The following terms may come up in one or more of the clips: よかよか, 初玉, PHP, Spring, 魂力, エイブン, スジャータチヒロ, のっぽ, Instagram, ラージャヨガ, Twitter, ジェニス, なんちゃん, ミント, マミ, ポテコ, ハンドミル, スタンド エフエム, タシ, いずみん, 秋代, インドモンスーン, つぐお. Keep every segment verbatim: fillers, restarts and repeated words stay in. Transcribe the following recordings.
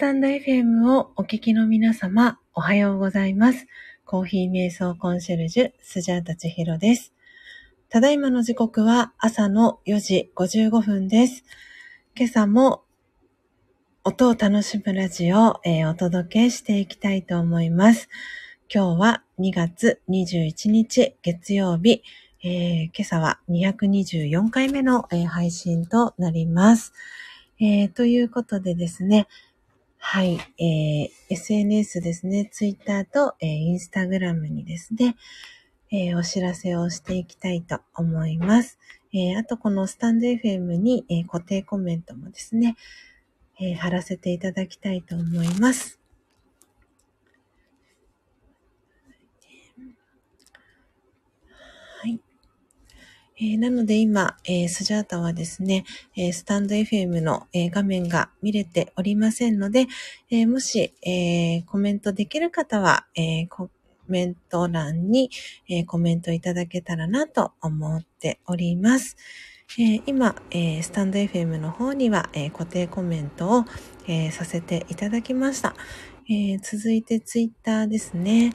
タンド エフエム をお聞きの皆様、おはようございます。コーヒー瞑想コンシェルジュ、スジャータチヒロです。ただいまの時刻は朝のよじごじゅうごふんです。今朝も音を楽しむラジオを、えー、お届けしていきたいと思います。今日はにがつにじゅういちにち月曜日、えー、今朝はにひゃくにじゅうよんかいめの、えー、配信となります、えー。ということでですね、はい、えー、エスエヌエス ですね、Twitter と、えー、Instagram にですね、えー、お知らせをしていきたいと思います。えー、あとこのスタンド エフエム に、えー、固定コメントもですね、えー、貼らせていただきたいと思います。えー、なので今、えー、スジャータはですね、えー、スタンド エフエム の、えー、画面が見れておりませんので、えー、もし、えー、コメントできる方は、えー、コメント欄に、えー、コメントいただけたらなと思っております。えー、今、えー、スタンド エフエム の方には、えー、固定コメントを、えー、させていただきました。えー、続いてツイッターですね。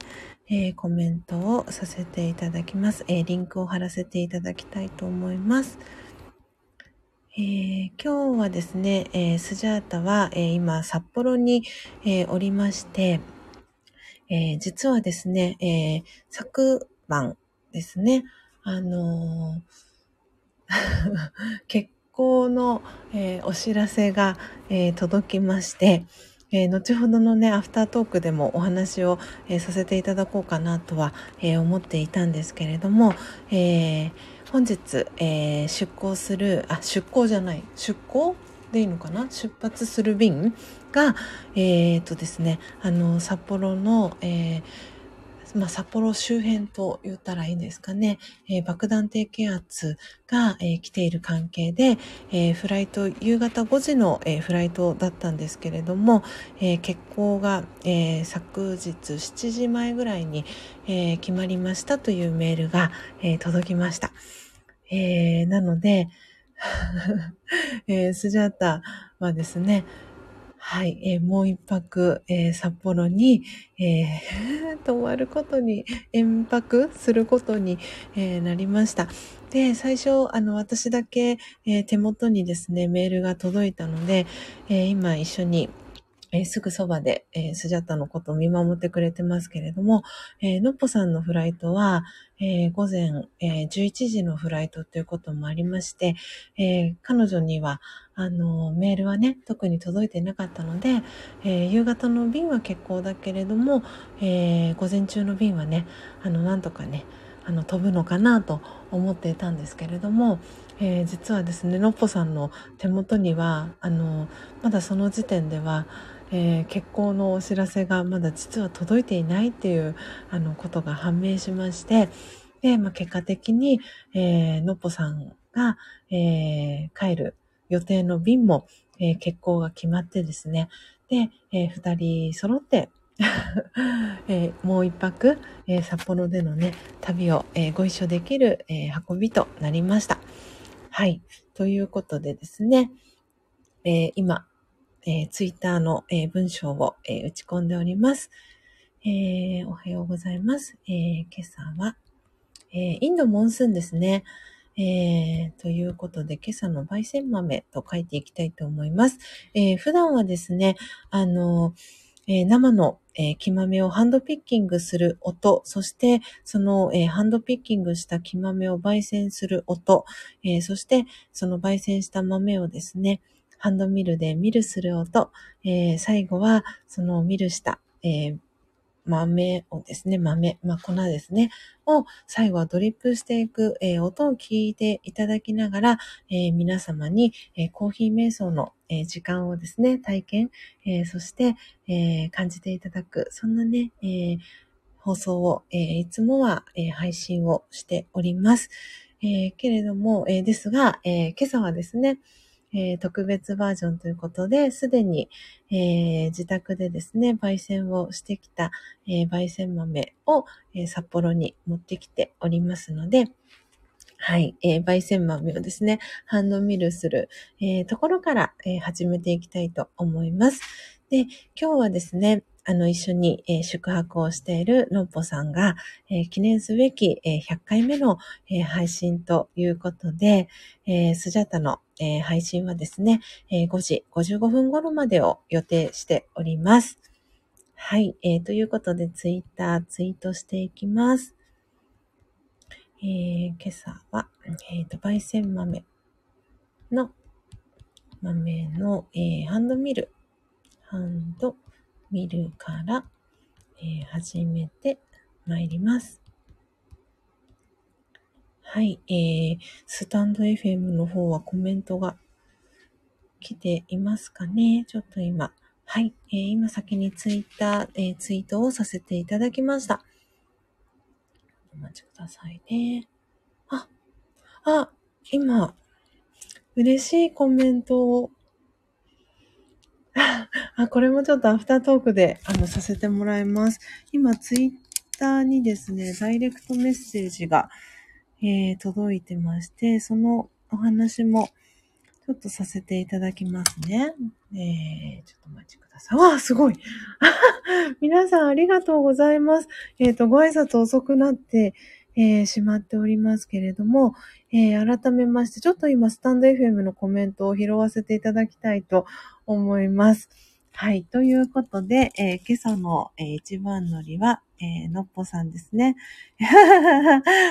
えー、コメントをさせていただきます、えー。リンクを貼らせていただきたいと思います。えー、今日はですね、えー、スジャータは、えー、今札幌に、えー、おりまして、えー、実はですね、えー、昨晩ですね、あのー、結婚の、えー、お知らせが、えー、届きまして、えー、後ほどのねアフタートークでもお話を、えー、させていただこうかなとは、えー、思っていたんですけれども、えー、本日、えー、出航するあ出航じゃない出航でいいのかな出発する便がえー、っとですねあの札幌の、えーまあ、札幌周辺と言ったらいいんですかね、えー、爆弾低気圧が、えー、来ている関係で、えー、フライト夕方ごじの、えー、フライトだったんですけれども、えー、欠航が、えー、昨日しちじまえぐらいに、えー、決まりましたというメールが、えー、届きました、えー、なので、えー、スジャータはですねはい、えー、もう一泊、えー、札幌に、えー、泊まることに、延泊することに、えー、なりました。で、最初、あの、私だけ、えー、手元にですね、メールが届いたので、えー、今一緒に、えー、すぐそばで、えー、スジャタのことを見守ってくれてますけれども、えー、のっぽさんのフライトは、えー、午前、えー、じゅういちじのフライトということもありまして、えー、彼女には、あのメールはね特に届いてなかったので、えー、夕方の便は欠航だけれども、えー、午前中の便はねあのなんとかねあの飛ぶのかなと思っていたんですけれども、えー、実はですねのっぽさんの手元にはあのまだその時点では、えー、欠航のお知らせがまだ実は届いていないっていうあのことが判明しましてで、まあ、結果的に、えー、のっぽさんが、えー、帰る予定の便も、えー、欠航が決まってですね。で、えー、二人揃って、えー、もう一泊、えー、札幌でのね、旅を、えー、ご一緒できる、えー、運びとなりました。はい。ということでですね、えー、今、えー、ツイッターの、えー、文章を、えー、打ち込んでおります、えー。おはようございます。えー、今朝は、えー、インドモンスーンですね。えー、ということで、今朝の焙煎豆と書いていきたいと思います。えー、普段はですね、あの、えー、生の、えー、木豆をハンドピッキングする音、そしてその、えー、ハンドピッキングした木豆を焙煎する音、えー、そしてその焙煎した豆をですね、ハンドミルでミルする音、えー、最後はそのミルした、えー豆をですね、豆、まあ、粉ですね、を最後はドリップしていく、えー、音を聞いていただきながら、えー、皆様に、えー、コーヒー瞑想の、えー、時間をですね、体験、えー、そして、えー、感じていただく、そんなね、えー、放送を、えー、いつもは、えー、配信をしております。えー、けれども、えー、ですが、えー、今朝はですね、えー、特別バージョンということで、すでに、えー、自宅でですね、焙煎をしてきた、えー、焙煎豆を、えー、札幌に持ってきておりますので、はい、えー、焙煎豆をですね、ハンドミルする、えー、ところから、えー、始めていきたいと思います。で、今日はですね、あの、一緒に、えー、宿泊をしているのっぽさんが、えー、記念すべき、えー、ひゃっかいめの、えー、配信ということで、えー、スジャタの、えー、配信はですね、えー、ごじごじゅうごふん頃までを予定しております。はい、えー、ということでツイッターツイートしていきます。えー、今朝は、えーと、焙煎豆の豆の、えー、ハンドミルハンド見るから、えー、始めてまいります。はい、えー、スタンド エフエム の方はコメントが来ていますかね。ちょっと今、はい、えー、今先にツイッター、えー、ツイートをさせていただきました。お待ちくださいね。あ、あ、今、嬉しいコメントをあ、これもちょっとアフタートークであのさせてもらいます。今ツイッターにですね、ダイレクトメッセージが、えー、届いてまして、そのお話もちょっとさせていただきますね。えー、ちょっとお待ちください。わあ、すごい皆さんありがとうございます。えっと、ご挨拶遅くなって、えー、しまっておりますけれども、えー、改めまして、ちょっと今スタンド エフエム のコメントを拾わせていただきたいと思います。はい。ということで、えー、今朝の、えー、一番乗りは、えー、のっぽさんですね。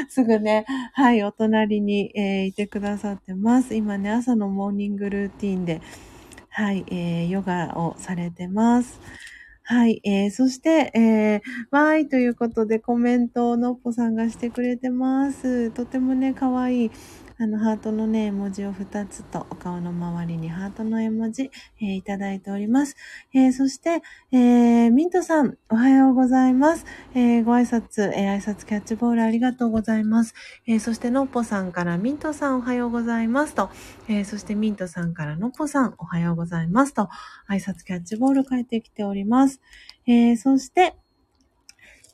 すぐね、はい、お隣に、えー、いてくださってます。今ね、朝のモーニングルーティーンで、はい、えー、ヨガをされてます。はい、えー、そして、えー、わーいということでコメントをのっぽさんがしてくれてます。とてもね、かわいい。あの、ハートのね、絵文字をふたつと、お顔の周りにハートの絵文字、えー、いただいております。えー、そして、えー、ミントさん、おはようございます。えー、ご挨拶、えー、挨拶キャッチボールありがとうございます。えー、そして、のっぽさんから、ミントさんおはようございますと、えー、そして、ミントさんから、のっぽさんおはようございますと、挨拶キャッチボール返ってきております。えー、そして、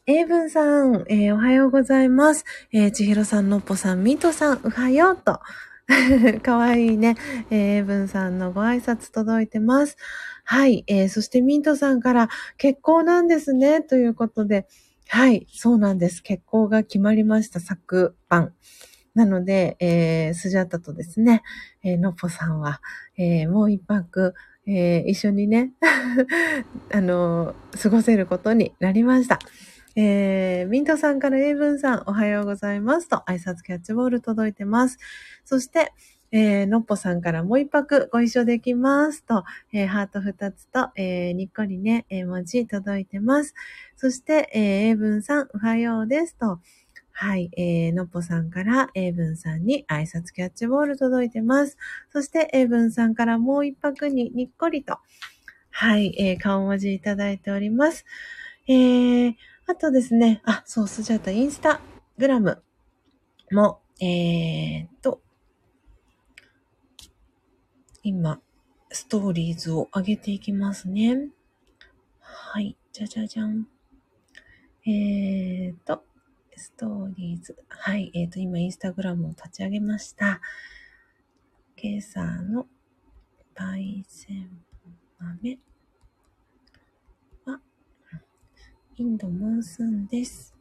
英文さん、えー、おはようございます。えー、千尋さん、のっぽさん、ミントさん、おはようと。かわいいね。えー、英文さんのご挨拶届いてます。はい。えー、そしてミントさんから、結婚なんですね。ということで。はい。そうなんです。結婚が決まりました。昨晩。なので、えー、スジャタとですね、えー、のっぽさんは、えー、もう一泊、えー、一緒にね、あのー、過ごせることになりました。えー、ミントさんから英文さんおはようございますと挨拶キャッチボール届いてます。そして、えー、のっぽさんからもう一泊ご一緒できますと、えー、ハート二つと、えー、にっこりね、絵文字届いてます。そして、えー、英文さんおはようですと、はい、えー、のっぽさんから英文さんに挨拶キャッチボール届いてます。そして英文さんからもう一泊ににっこりと、はい、えー、顔文字いただいております。えーあとですね、あ、そう、スジャタインスタグラムも、えーっと、今、ストーリーズを上げていきますね。はい、じゃじゃじゃん。えーっと、ストーリーズ。はい、えーっと、今、インスタグラムを立ち上げました。今朝の焙煎豆。インドモンスーンです。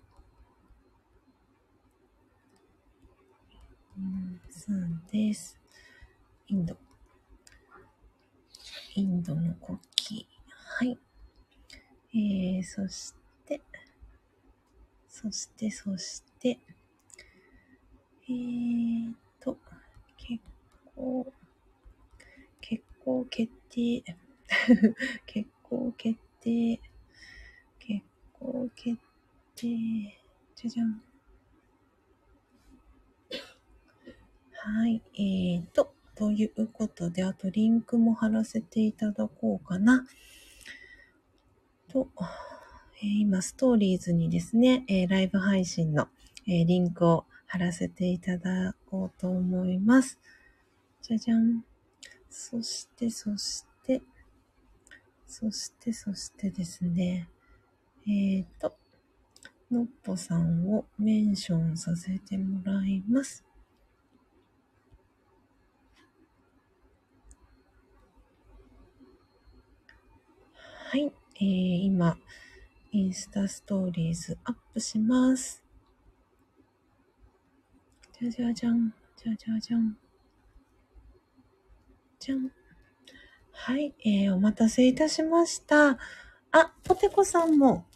モンスーンです。インド。インドの国旗。はい。えー、そして、そして、そして、えーと、結構、結構決定。結構決定。決定。じゃじゃん。はい。えーと、ということで、あとリンクも貼らせていただこうかな。と、えー、今、ストーリーズにですね、えー、ライブ配信の、えー、リンクを貼らせていただこうと思います。じゃじゃん。そして、そして、そして、そしてですね。えっと、のっぽさんをメンションさせてもらいます。はい、えー、今インスタストーリーズアップします。じゃじゃじゃんじゃじゃじゃんじゃん。はい、えー、お待たせいたしました。あ、ポテコさんも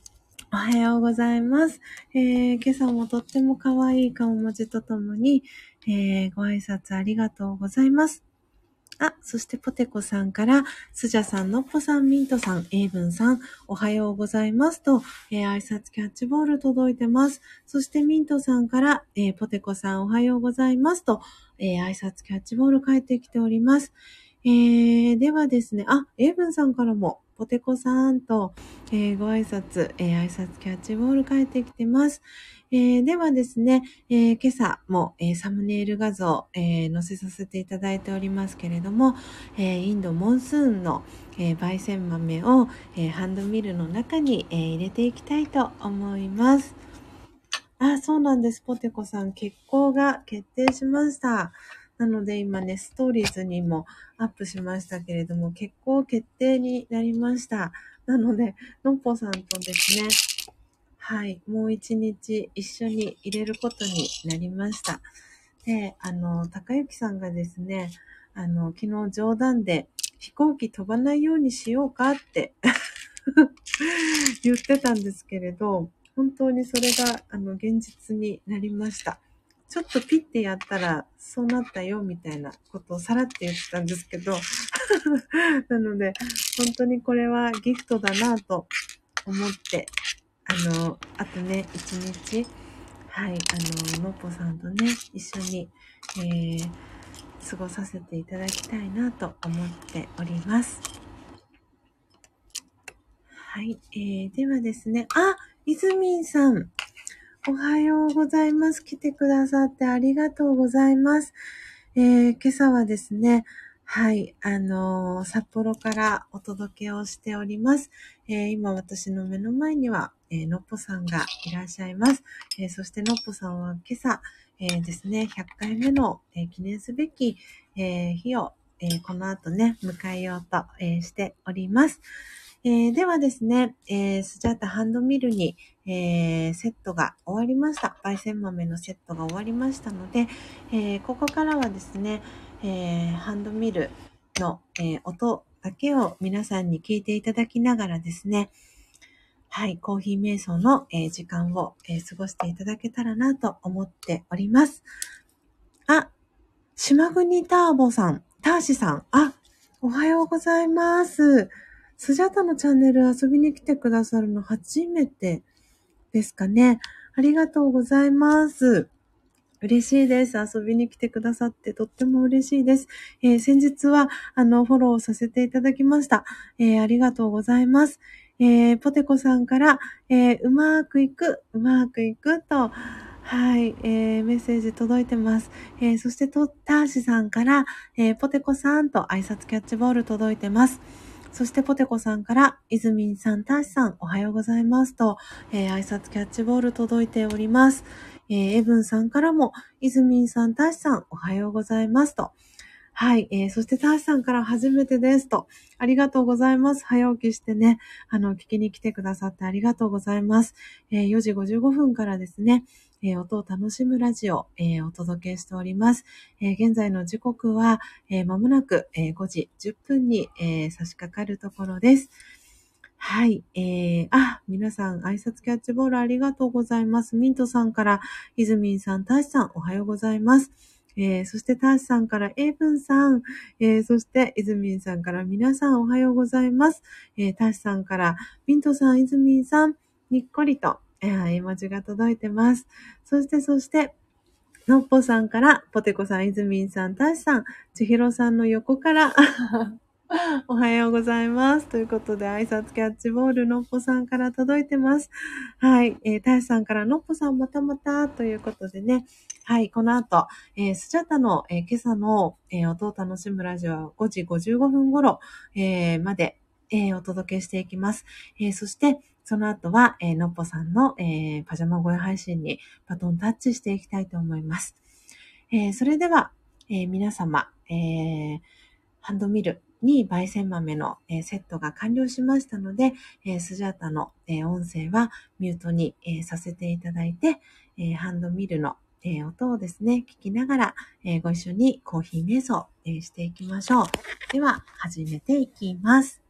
おはようございます。えー、今朝もとっても可愛い顔文字とともに、えー、ご挨拶ありがとうございます。あ、そしてポテコさんから、スジャさん、ノッポさん、ミントさん、エイブンさん、おはようございますと、えー、挨拶キャッチボール届いてます。そしてミントさんから、えー、ポテコさん、おはようございますと、えー、挨拶キャッチボール返ってきております。えー、ではですね、あ、エイブンさんからも、ポテコさんと、えー、ご挨拶、えー、挨拶キャッチボール返ってきてます。えー、ではですね、えー、今朝も、えー、サムネイル画像、えー、載せさせていただいておりますけれども、えー、インドモンスーンの、えー、焙煎豆を、えー、ハンドミルの中に、えー、入れていきたいと思います。あ、そうなんです。ポテコさん、決行が決定しました。なので今ね、ストーリーズにもアップしましたけれども、結構決定になりました。なので、のっぽさんとですね、はい、もう一日一緒に入れることになりました。で、あの、高雪さんがですね、あの、昨日冗談で飛行機飛ばないようにしようかって言ってたんですけれど、本当にそれが、あの、現実になりました。ちょっとピッてやったらそうなったよみたいなことをさらって言ってたんですけどなので本当にこれはギフトだなぁと思って、あのあとね一日、はい、あののっぽさんとね一緒に、えー、過ごさせていただきたいなと思っております。はい、えー、ではですね、あ、いずみんさんおはようございます。来てくださってありがとうございます。えー、今朝はですね、はい、あのー、札幌からお届けをしております。えー、今私の目の前には、えー、のっぽさんがいらっしゃいます。えー、そしてのっぽさんは今朝、えー、ですね、ひゃっかいめの、えー、記念すべき、えー、日を、えー、この後ね、迎えようと、えー、しております。えー、ではですね、えー、スジャータハンドミルに、えー、セットが終わりました。焙煎豆のセットが終わりましたので、えー、ここからはですね、えー、ハンドミルの、えー、音だけを皆さんに聞いていただきながらですね、はい、コーヒー瞑想の、えー、時間を、えー、過ごしていただけたらなと思っております。あ、島国ターボさん、ターシさん、あ、おはようございます。スジャタのチャンネル遊びに来てくださるの初めてですかね。ありがとうございます。嬉しいです。遊びに来てくださってとっても嬉しいです。えー、先日はあのフォローさせていただきました。えー、ありがとうございます。えー、ポテコさんから、えー、うまーくいく、うまーくいくと、はい、えー、メッセージ届いてます。えー、そしてとターシさんから、えー、ポテコさんと挨拶キャッチボール届いてます。そしてポテコさんから、いずみんさん、たーしさん、おはようございますと、えー、挨拶キャッチボール届いております。えー、エブンさんからも、いずみんさん、たーしさん、おはようございますと。はい、えー、そしてたーしさんから初めてですと。ありがとうございます。早起きしてね、あの、聞きに来てくださってありがとうございます。えー、よじごじゅうごふんからですね、えー、音を楽しむラジオ、えー、お届けしております。えー、現在の時刻は、えー、間もなく、えー、ごじじゅっぷんに、えー、差し掛かるところです。はい、えー、あ、皆さん挨拶キャッチボールありがとうございます。ミントさんから、いずみんさん、たーしさん、おはようございます。えー、そしてたーしさんから、エイブンさん、えー、そしていずみんさんから、皆さんおはようございます。えー、たーしさんから、ミントさん、いずみんさん、にっこりと、絵文字が届いてます。そしてそしてのっぽさんからポテコさん、いずみんさん、たーしさん、ちひろさんの横からおはようございますということで挨拶キャッチボールのっぽさんから届いてます。はい、えー、たーしさんからのっぽさんまたまたということでね。はい、この後、えー、スジャタの、えー、今朝の、えー、音を楽しむラジオはごじごじゅうごふん頃、えー、まで、えー、お届けしていきます。えー、そしてその後は、えー、のっぽさんの、えー、パジャマ声配信にバトンタッチしていきたいと思います。えー、それでは、えー、皆様、えー、ハンドミルに焙煎豆の、えー、セットが完了しましたので、えー、スジャータの、えー、音声はミュートに、えー、させていただいて、えー、ハンドミルの、えー、音をですね、聞きながら、えー、ご一緒にコーヒー瞑想、えー、していきましょう。では始めていきます。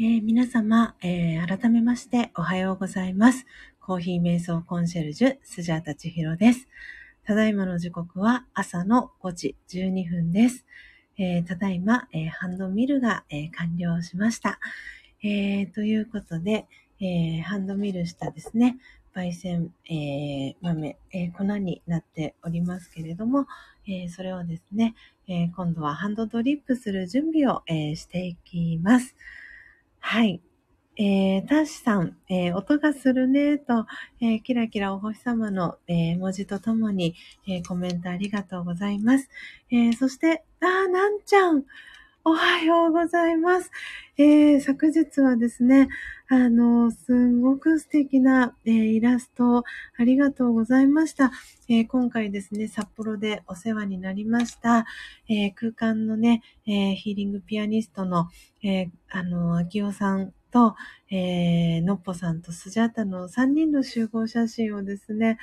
えー、皆様、えー、改めましておはようございます。コーヒー瞑想コンシェルジュ、スジャータ千尋です。ただいまの時刻は朝のごじじゅうにふんです。えー、ただいま、えー、ハンドミルが、えー、完了しました。えー、ということで、えー、ハンドミルしたですね、焙煎、えー、豆、えー、粉になっておりますけれども、えー、それをですね、えー、今度はハンドドリップする準備を、えー、していきます。はい、えー、タッシさん、えー、音がするねと、えー、キラキラお星様の、えー、文字とともに、えー、コメントありがとうございます。えー、そしてあーなんちゃんおはようございます。えー、昨日はですね、あのー、すんごく素敵な、えー、イラストありがとうございました。えー、今回ですね、札幌でお世話になりました、えー、空間のね、えー、ヒーリングピアニストの、えー、あのー、秋代さんと、えー、のっぽさんとスジャータのさんにんの集合写真をですね、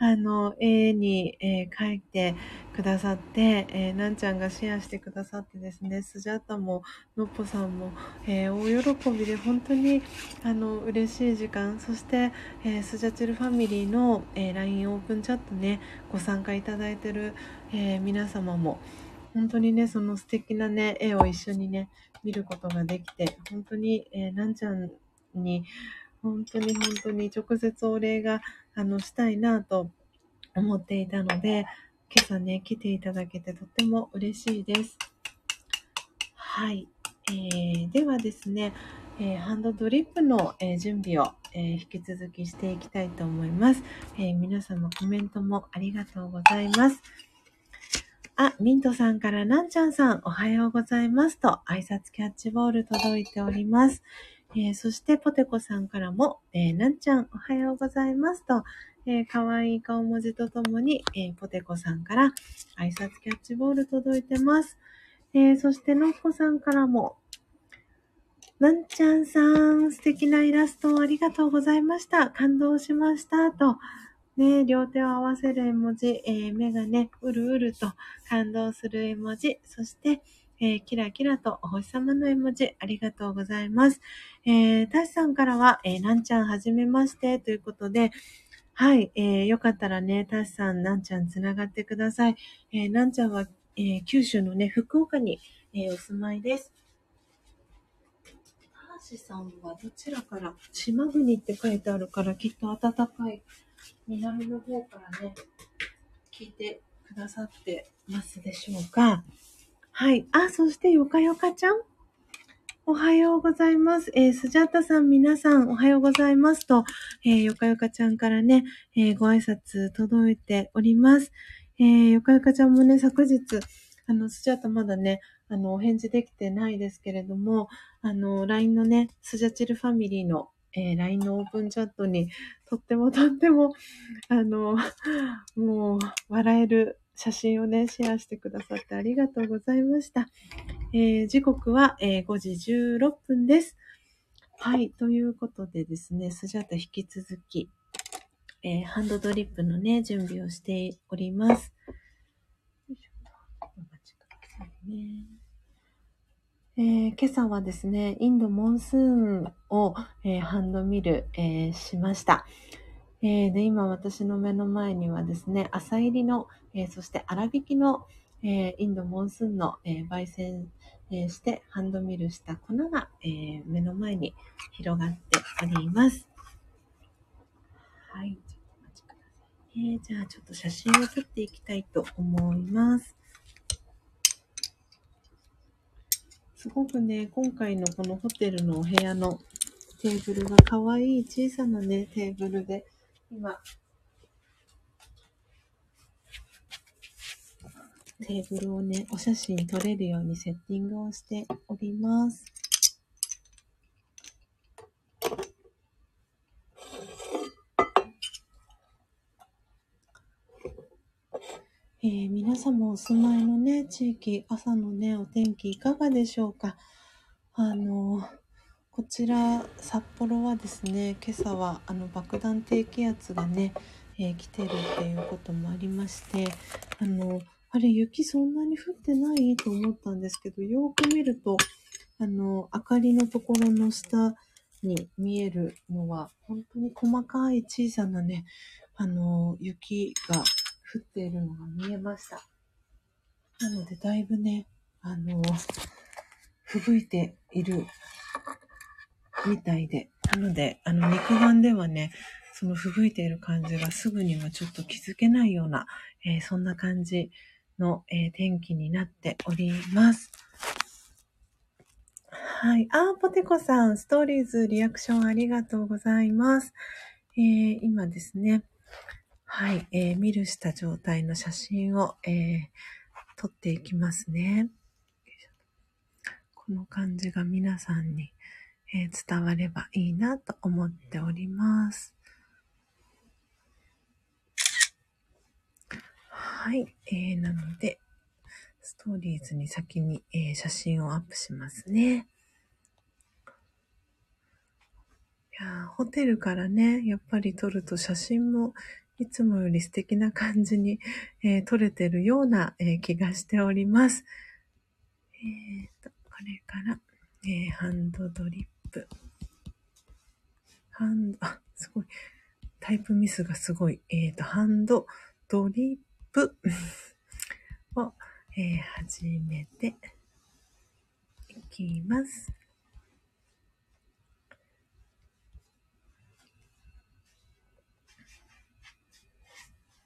あの、絵に、えー、描いてくださって、えー、なんちゃんがシェアしてくださってですね、スジャータものっぽさんも、えー、大喜びで本当にあの嬉しい時間、そして、えー、スジャチルファミリーの、えー、ライン オープンチャットね、ご参加いただいてる、えー、皆様も本当にね、その素敵なね、絵を一緒にね、見ることができて、本当に、えー、なんちゃんに本当に本当に直接お礼があのしたいなと思っていたので、今朝ね来ていただけてとっても嬉しいです。はい、えー、ではですね、えー、ハンドドリップの、えー、準備を、えー、引き続きしていきたいと思います、えー。皆様コメントもありがとうございます。あ、ミントさんからなんちゃんさんおはようございますと挨拶キャッチボール届いております。えー、そしてポテコさんからも、えー、なんちゃんおはようございますと、えー、かわいい顔文字とともに、えー、ポテコさんから挨拶キャッチボール届いてます、えー、そしてのっこさんからもなんちゃんさん素敵なイラストをありがとうございました、感動しましたとね、両手を合わせる絵文字、えー、目がねうるうると感動する絵文字、そしてえー、キラキラとお星様の絵文字ありがとうございます。えー、タシさんからは、えー、なんちゃんはじめましてということで、はい、えー、よかったらね、タシさん、なんちゃんつながってください。えー、なんちゃんは、えー、九州のね、福岡に、ええー、お住まいです。ターシさんはどちらから、島国って書いてあるから、きっと暖かい南の方からね、聞いてくださってますでしょうか。はい。あ、そしてよかよかちゃん。おはようございます。えー、スジャタさん、皆さんおはようございますと、えー、よかよかちゃんからね、えー、ご挨拶届いております。えー、よかよかちゃんもね、昨日、あの、スジャタまだね、あの、お返事できてないですけれども、あの、ライン のね、スジャチルファミリーの、えー、ライン のオープンチャットに、とってもとっても、あの、もう、笑える写真をね、シェアしてくださってありがとうございました。えー、時刻は、えー、ごじじゅうろっぷんです。はい、ということでですね、スジャタ引き続き、えー、ハンドドリップのね、準備をしております。よいしょ。お待ちくださいね。えー、今朝はですね、インドモンスーンを、えー、ハンドミル、えー、しました。えー、で、今私の目の前にはですね、朝入りの、えー、そして粗挽きのえー、インドモンスーンの、えー、焙煎、えー、してハンドミルした粉が、えー、目の前に広がっております。はい、ちょっとお待ちください、えー。じゃあちょっと写真を撮っていきたいと思います。すごくね、今回のこのホテルのお部屋のテーブルがかわいい小さなね、テーブルで今、テーブルをね、お写真撮れるようにセッティングをしております。えー、皆様お住まいのね、地域、朝のね、お天気いかがでしょうか。あのー、こちら札幌はですね、今朝はあの爆弾低気圧がね、えー、来てるっていうこともありまして、あのーあれ、雪そんなに降ってないと思ったんですけど、よーく見ると、あの、明かりのところの下に見えるのは、本当に細かい小さなね、あの、雪が降っているのが見えました。なので、だいぶね、あの、ふぶいているみたいで。なので、あの、肉眼ではね、そのふぶいている感じがすぐにはちょっと気づけないような、えー、そんな感じの、えー、天気になっております。はい。あー、ポテコさん、ストーリーズリアクションありがとうございます。えー、今ですね、はい、えー、ミルした状態の写真を、えー、撮っていきますね。この感じが皆さんに、えー、伝わればいいなと思っております。はい、えー、なのでストーリーズに先に、えー、写真をアップしますね。いや、ホテルからね、やっぱり撮ると写真もいつもより素敵な感じに、えー、撮れてるような、えー、気がしております。えっと、これから、えー、ハンドドリップ。ハンド、あ、すごい。タイプミスがすごい。えっと、ハンドドリップ。を、えー、始めていきます。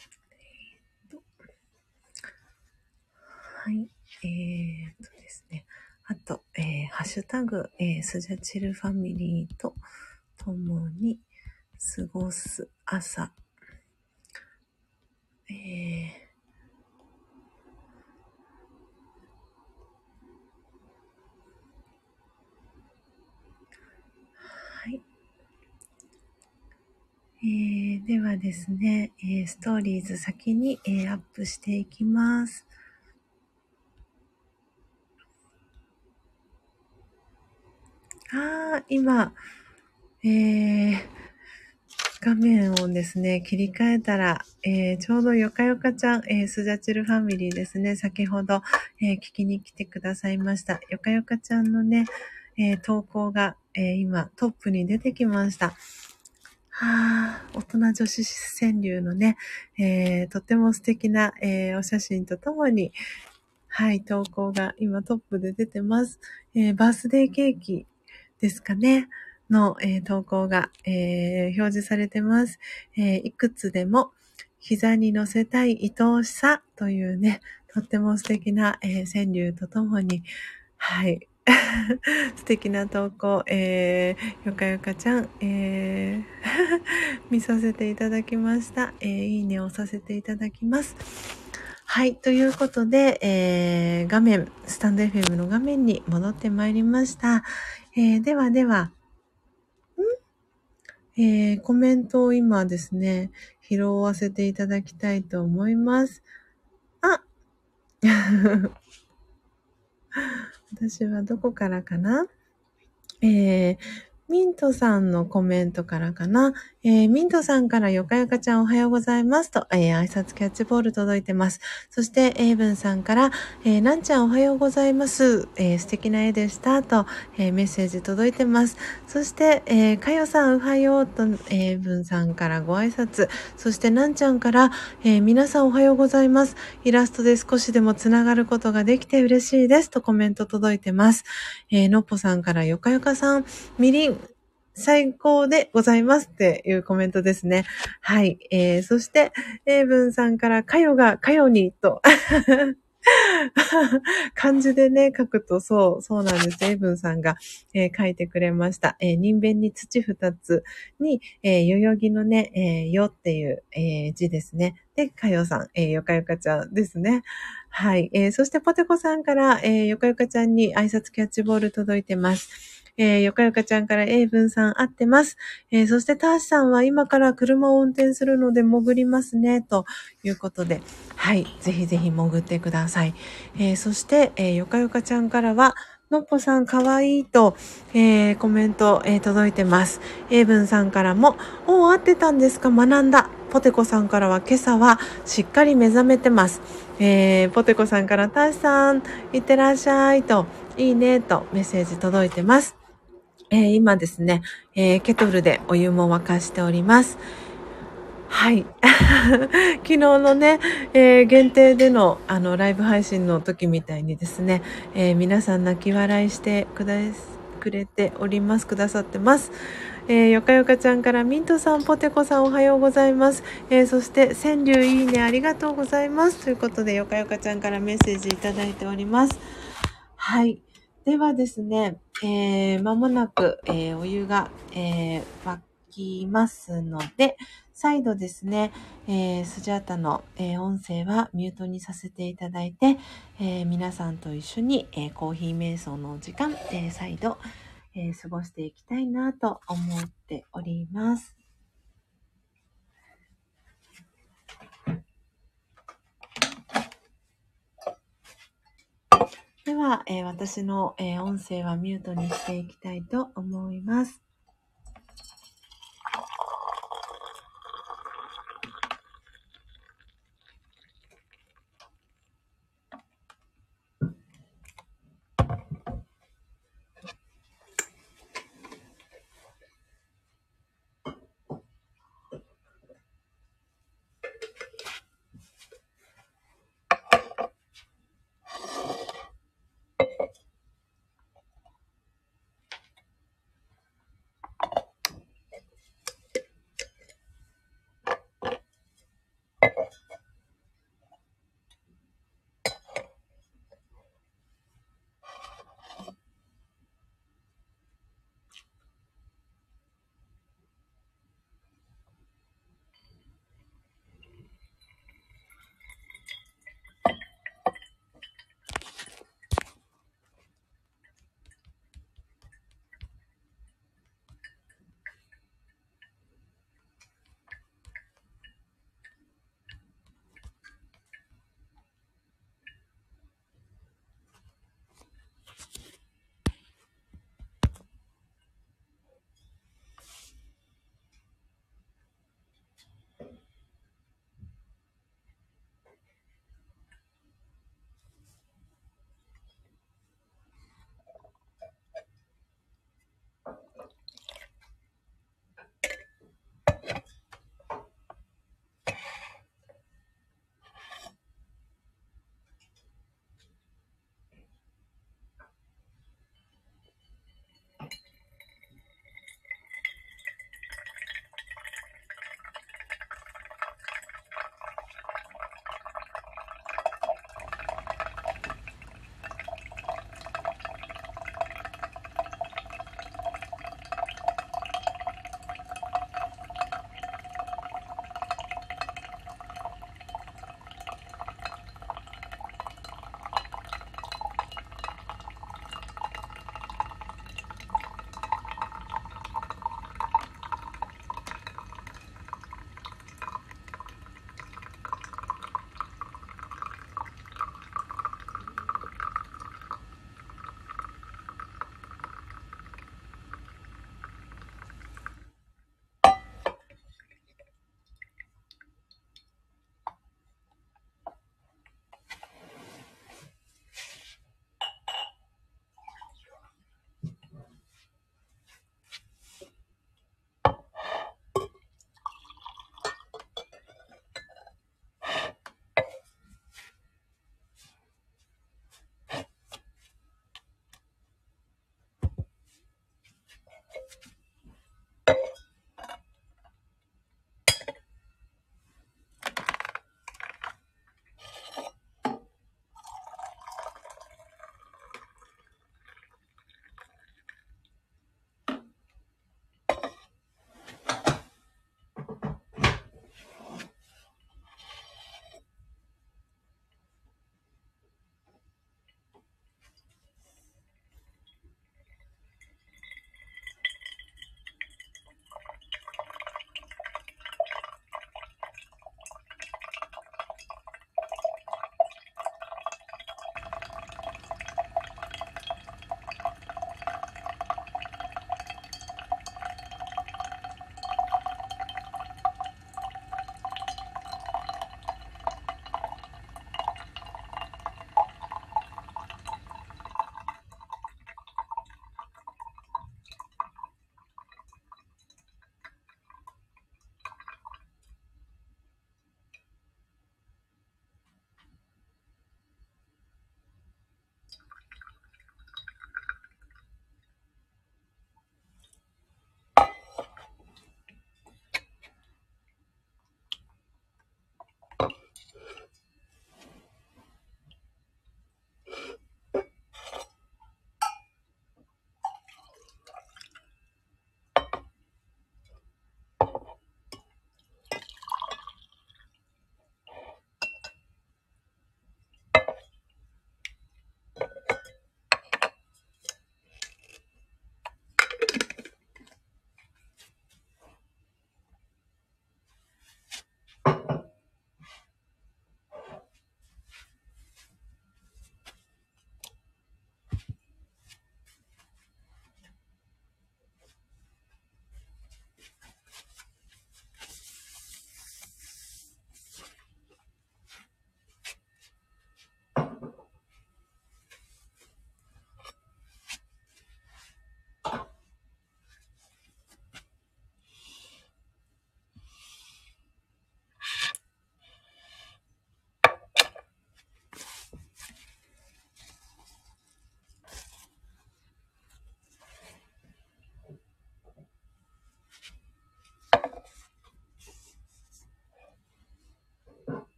えー、とはい、えー、とですね、あと、えー、ハッシュタグ、えー、スジャチルファミリーと共に過ごす朝。えー、はい、えー、ではですね、えー、ストーリーズ先に、えー、アップしていきます。あー、今、えー画面をですね、切り替えたら、えー、ちょうどよかよかちゃん、えー、スジャチルファミリーですね、先ほど、えー、聞きに来てくださいました。よかよかちゃんのね、えー、投稿が、えー、今トップに出てきました。はぁ、大人女子川柳のね、えー、とても素敵な、えー、お写真とともに、はい、投稿が今トップで出てます。えー、バースデーケーキですかねの、えー、投稿が、えー、表示されてます。えー、いくつでも膝に乗せたい愛おしさというね、とっても素敵な、えー、川柳とともに、はい、素敵な投稿、えー、よかよかちゃん、えー、見させていただきました、えー、いいねをさせていただきます。はい、ということで、えー、画面スタンド エフエム の画面に戻ってまいりました。えー、ではではん、えー、コメントを今ですね拾わせていただきたいと思います。あ私はどこからかな、えー、ミントさんのコメントからかな、えー、ミントさんからよかよかちゃんおはようございますと、えー、挨拶キャッチボール届いてます。そしてエイブンさんから、えー、なんちゃんおはようございます、えー、素敵な絵でしたと、えー、メッセージ届いてます。そして、えー、かよさんおはようとエイブンさんからご挨拶。そしてなんちゃんから、えー、皆さんおはようございます。イラストで少しでもつながることができて嬉しいですとコメント届いてます。えー、のっぽさんからよかよかさん、みりん最高でございますっていうコメントですね。はい。えー、そして、エイブンさんから、かよがかよにと。漢字でね、書くとそう、そうなんです。エイブンさんが、えー、書いてくれました。えー、人弁に土二つに、えー、代々木のね、えー、よっていう、えー、字ですね。で、かよさん、えー、よかよかちゃんですね。はい。えー、そして、ポテコさんから、えー、よかよかちゃんに挨拶キャッチボール届いてます。えー、よかよかちゃんからエイブンさん会ってます。えー、そしてターシさんは今から車を運転するので潜りますね、ということで。はい。ぜひぜひ潜ってください。えー、そして、えー、よかよかちゃんからは、のっぽさんかわいいと、えー、コメント、えー、届いてます。エイブンさんからも、おー、会ってたんですか、学んだ。ポテコさんからは今朝はしっかり目覚めてます。えー、ポテコさんからターシさん、いってらっしゃいと、いいねとメッセージ届いてます。えー、今ですね、えー、ケトルでお湯も沸かしております。はい。昨日のね、えー、限定でのあのライブ配信の時みたいにですね、えー、皆さん泣き笑いしてくだくれております、くださってます。えー、よかよかちゃんからミントさん、ポテコさんおはようございます。えー、そして川柳いいねありがとうございますということでよかよかちゃんからメッセージいただいております。はい。ではですね、えー、間もなく、えー、お湯が、えー、沸きますので、再度ですね、えー、スジャータの、えー、音声はミュートにさせていただいて、えー、皆さんと一緒に、えー、コーヒー瞑想の時間、えー、再度、えー、過ごしていきたいなと思っております。では、えー、私の、えー、音声はミュートにしていきたいと思います。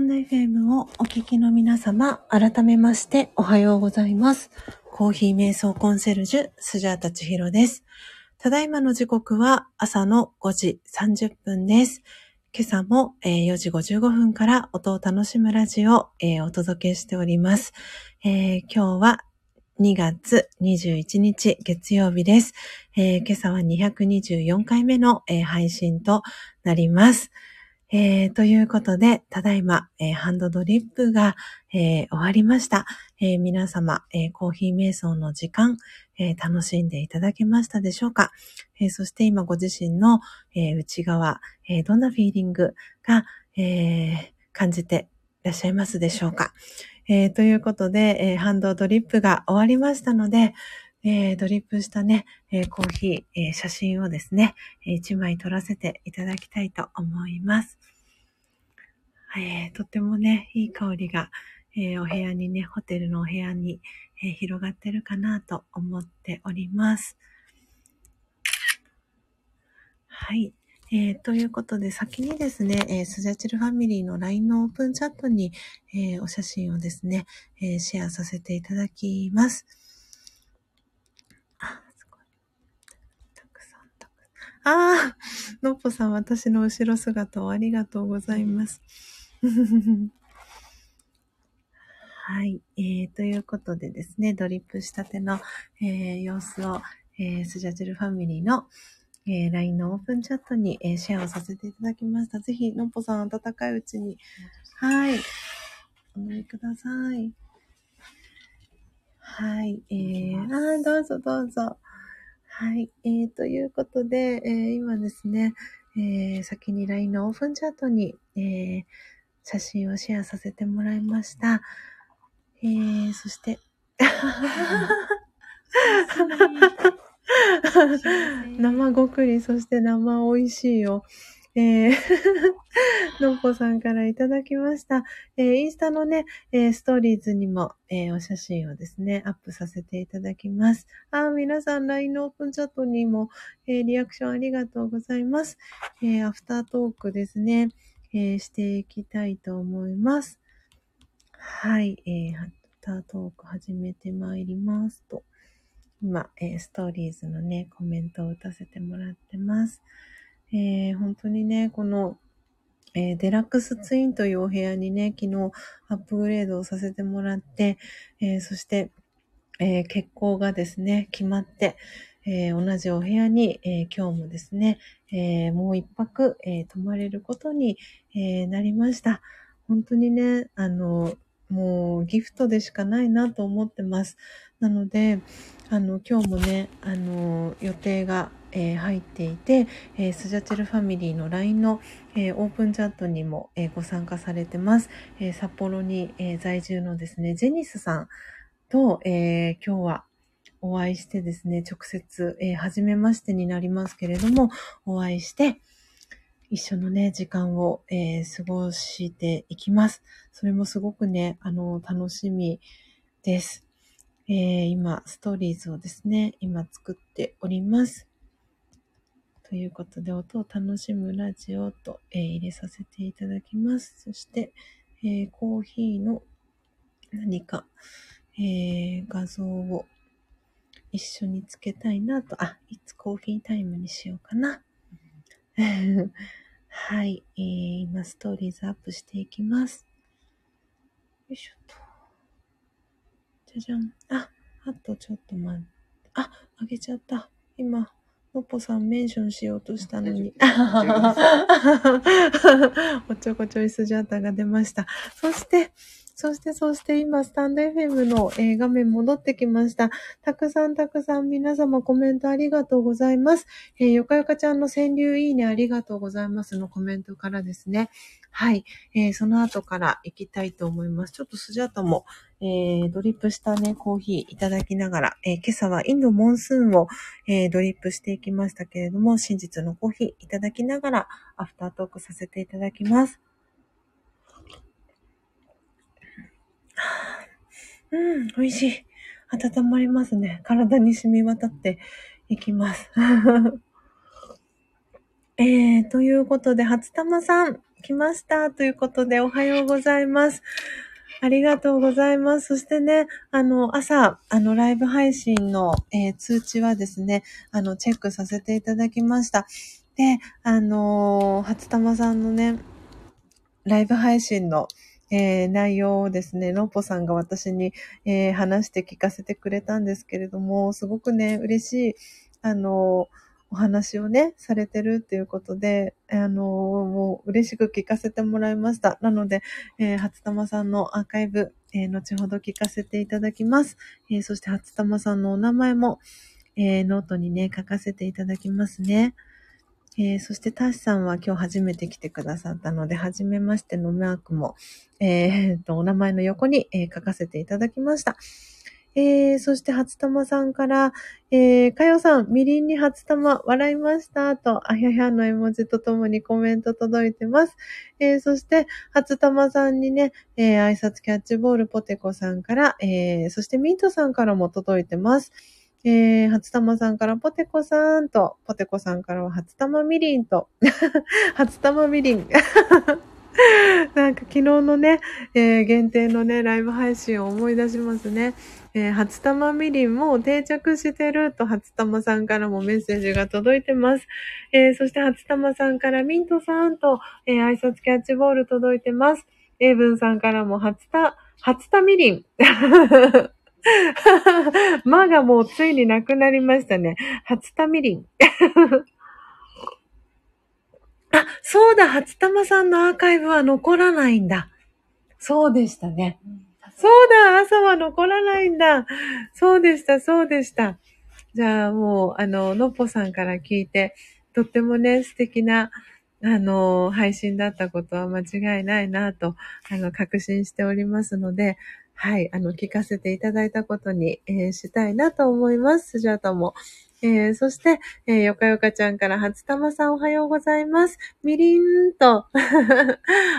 タンド エフエム をお聞きの皆様、改めましておはようございます。コーヒー瞑想コンシェルジュ、スジャータチヒロです。ただいまの時刻は朝のごじさんじゅっぷんです。今朝もよじごじゅうごふんから音を楽しむラジオをお届けしております。えー、今日はにがつにじゅういちにち月曜日です。えー、今朝はにひゃくにじゅうよんかいめの配信となります。えー、ということで、ただいま、えー、ハンドドリップが、えー、終わりました。えー、皆様、えー、コーヒー瞑想の時間、えー、楽しんでいただけましたでしょうか。えー、そして今ご自身の、えー、内側、えー、どんなフィーリングが、えー、感じていらっしゃいますでしょうか。えー、ということで、えー、ハンドドリップが終わりましたので、えー、ドリップしたね、えー、コーヒー、えー、写真をですね、えー、いちまい撮らせていただきたいと思います。えー、とってもね、いい香りが、えー、お部屋にね、ホテルのお部屋に、えー、広がってるかなと思っております。はい。えー、ということで、先にですね、えー、スジャチルファミリーの ライン のオープンチャットに、えー、お写真をですね、えー、シェアさせていただきます。ああ、のっぽさん、私の後ろ姿をありがとうございます。はい、えー、ということでですね、ドリップしたての、えー、様子を、えー、スジャチルファミリーの、えー、ライン のオープンチャットに、えー、シェアをさせていただきました。ぜひ、のっぽさん、温かいうちに、はい、お飲みください。はい、えー、あー、どうぞどうぞ。はい、えー、ということで、えー、今ですね、えー、先に ライン のオープンチャートに、えー、写真をシェアさせてもらいました。えー、そして、生ごくり、そして生おいしいよ。えー、のっぽさんからいただきました。えー、インスタのね、えー、ストーリーズにも、えー、お写真をですね、アップさせていただきます。あ、皆さん ライン のオープンチャットにも、えー、リアクションありがとうございます。えー、アフタートークですね、えー、していきたいと思います。はい、えー、アフタートーク始めてまいりますと。今、えー、ストーリーズのね、コメントを打たせてもらってます。えー、本当にね、この、えー、デラックスツインというお部屋にね、昨日アップグレードをさせてもらって、えー、そして、えー、決行がですね、決まって、えー、同じお部屋に、えー、今日もですね、えー、もう一泊、えー、泊まれることに、えー、なりました。本当にね、あの、もうギフトでしかないなと思ってます。なので、あの、今日もね、あの、予定が、えー、入っていて、えー、スジャチルファミリーの ライン の、えー、オープンチャットにも、えー、ご参加されてます。えー、札幌に、えー、在住のですね、ジェニスさんと、えー、今日はお会いしてですね、直接、えー、初めましてになりますけれども、お会いして、一緒のね、時間を、えー、過ごしていきます。それもすごくね、あの、楽しみです。えー、今、ストーリーズをですね、今作っております。ということで、音を楽しむラジオと、えー、入れさせていただきます。そして、えー、コーヒーの何か、えー、画像を一緒につけたいなと、あ、いつコーヒータイムにしようかな。はい、えー、今ストーリーズアップしていきます。よいしょっと。じゃじゃん。あ、あとちょっと待って。あ、あげちゃった。今。のっぽさんメンションしようとしたのに。おちょこちょいスジャータが出ました。そして、そして、そして今、スタンド エフエム の、えー、画面戻ってきました。たくさんたくさん皆様コメントありがとうございます。えー、よかよかちゃんの川柳いいねありがとうございますのコメントからですね。はい。えー、その後から行きたいと思います。ちょっとスジャータも、えー、ドリップしたね、コーヒーいただきながら、えー、今朝はインドモンスーンを、えー、ドリップしていきましたけれども、真実のコーヒーいただきながら、アフタートークさせていただきます。うん、美味しい。温まりますね。体に染み渡っていきます。えー、ということで、初玉さん。来ましたということで、おはようございます。ありがとうございます。そしてね、あの、朝、あの、ライブ配信の、えー、通知はですね、あの、チェックさせていただきました。で、あのー、初玉さんのね、ライブ配信の、えー、内容をですね、ロッポさんが私に、えー、話して聞かせてくれたんですけれども、すごくね、嬉しい、あのー、お話をね、されてるっていうことで、あのー、もう嬉しく聞かせてもらいました。なので、えー、初玉さんのアーカイブ、えー、後ほど聞かせていただきます。えー、そして初玉さんのお名前も、えー、ノートにね、書かせていただきますね。えー、そしてタシさんは今日初めて来てくださったので、初めましてのマークも、えー、とお名前の横に、えー、書かせていただきました。えー、そして初玉さんから、えー、かよさん、みりんに初玉笑いましたと、あひゃひゃの絵文字とともにコメント届いてます。えー、そして初玉さんにね、えー、挨拶キャッチボールポテコさんから、えー、そしてミントさんからも届いてます。えー、初玉さんからポテコさんと、ポテコさんからは初玉みりんと、初玉みりん。なんか昨日のね、えー、限定のね、ライブ配信を思い出しますね。えー、初玉みりんも定着してると初玉さんからもメッセージが届いてます。えー、そして初玉さんからミントさんと、えー、挨拶キャッチボール届いてます。エイブンさんからも初玉、初玉みりん。まがもうついになくなりましたね。初玉みりん。あ、そうだ、初玉さんのアーカイブは残らないんだ。そうでしたね。そうだ、朝は残らないんだ。そうでした、そうでした。じゃあもう、あの、のっぽさんから聞いて、とってもね、素敵な、あの、配信だったことは間違いないなと、あの、確信しておりますので、はい、あの、聞かせていただいたことに、えー、したいなと思います。じゃあとも。えー、そして、えー、よかよかちゃんから初玉さんおはようございます。みりんと、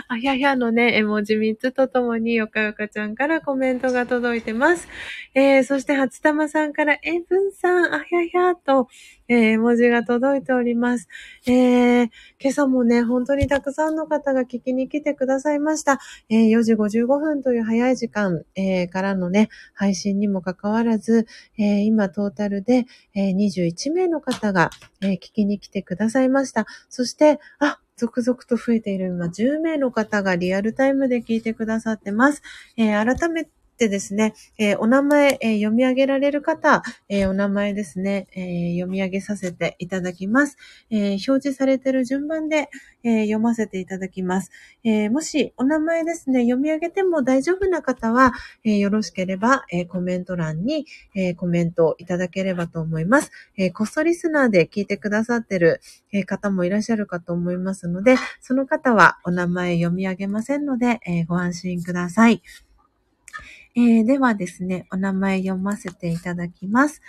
あひゃひゃのね、絵文字みっつとともによかよかちゃんからコメントが届いてます。えー、そして初玉さんからえぶんさん、あひゃひゃと、えー、絵文字が届いております。えー、今朝もね、本当にたくさんの方が聞きに来てくださいました。えー、よじごじゅうごふんという早い時間、えー、からのね、配信にもかかわらず、えー、今トータルで、えーにじゅういちめいの方が、えー、聞きに来てくださいました。そして、あ、続々と増えている今じゅうめいの方がリアルタイムで聞いてくださってます。えー、改めてですね、えー、お名前、えー、読み上げられる方、えー、お名前ですね、えー、読み上げさせていただきます。えー、表示されている順番で、えー、読ませていただきます。えー、もしお名前ですね、読み上げても大丈夫な方は、えー、よろしければ、えー、コメント欄に、えー、コメントいただければと思います。えー、こっそリスナーで聞いてくださってる、えー、方もいらっしゃるかと思いますので、その方はお名前読み上げませんので、えー、ご安心ください。えー、ではですね、お名前読ませていただきます。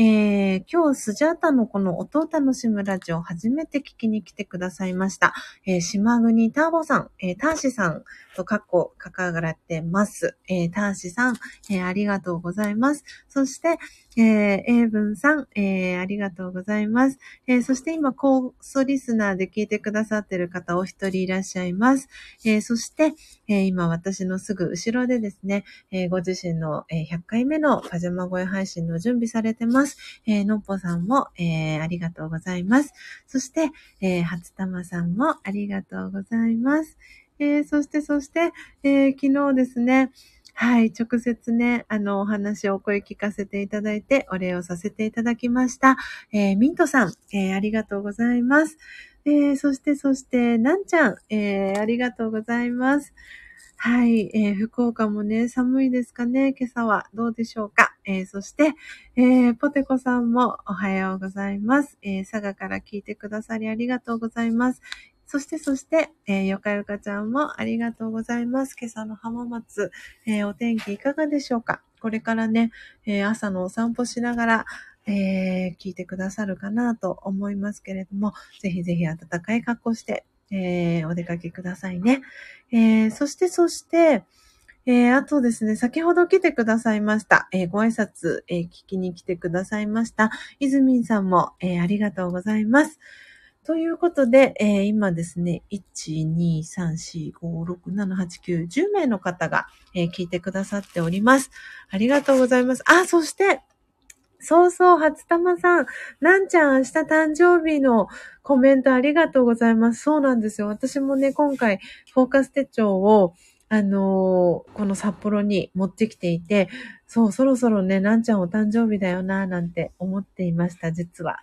えー、今日スジャータのこの音を楽しむラジオ初めて聞きに来てくださいました。えー、島国ターボさん、えー、ターシさんとかっこかかがらってます。えー、ターシさん、えー、ありがとうございます。そして、えー、エイブンさん、えー、ありがとうございます。えー、そして今、コースリスナーで聞いてくださってる方お一人いらっしゃいます。えー、そして、えー、今私のすぐ後ろでですね、えー、ご自身のひゃっかいめのパジャマ声配信の準備されてます。えー、のっぽさんも、えー、ありがとうございます。そして、えー、初玉さんもありがとうございます。えー、そして、そして、えー、昨日ですね、はい、直接ね、あの、お話をお声聞かせていただいて、お礼をさせていただきました。えー、ミントさん、えー、ありがとうございます。えー、そして、そして、なんちゃん、えー、ありがとうございます。はい、えー、福岡もね、寒いですかね、今朝はどうでしょうか。えー、そして、えー、ポテコさんもおはようございます。えー、佐賀から聞いてくださりありがとうございます。そして、そして、えー、よかよかちゃんもありがとうございます。今朝の浜松、えー、お天気いかがでしょうか。これからね、えー、朝のお散歩しながら、えー、聞いてくださるかなと思いますけれども、ぜひぜひ暖かい格好して、えー、お出かけくださいね。えー、そして、そして、えー、あとですね、先ほど来てくださいました。えー、ご挨拶、えー、聞きに来てくださいました。いずみんさんも、えー、ありがとうございます。ということで、えー、今ですね、いち、に、さん、し、ご、ろく、なな、はち、きゅう、じゅう 名の方が、えー、聞いてくださっております。ありがとうございます。あ、そして、そうそう、初玉さん。なんちゃん、明日誕生日のコメントありがとうございます。そうなんですよ。私もね、今回、フォーカス手帳を、あのー、この札幌に持ってきていて、そう、そろそろね、なんちゃんお誕生日だよな、なんて思っていました、実は。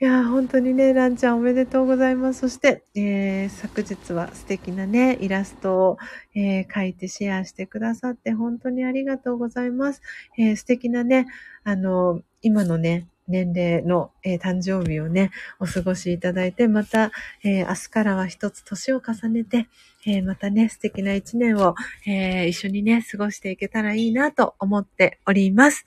いやー、本当にね、なんちゃんおめでとうございます。そして、えー、昨日は素敵なね、イラストを、えー、描いてシェアしてくださって、本当にありがとうございます。えー、素敵なね、あのー、今のね、年齢の、えー、誕生日をね、お過ごしいただいて、また、えー、明日からは一つ年を重ねて、えー、またね、素敵な一年を、えー、一緒にね、過ごしていけたらいいなと思っております。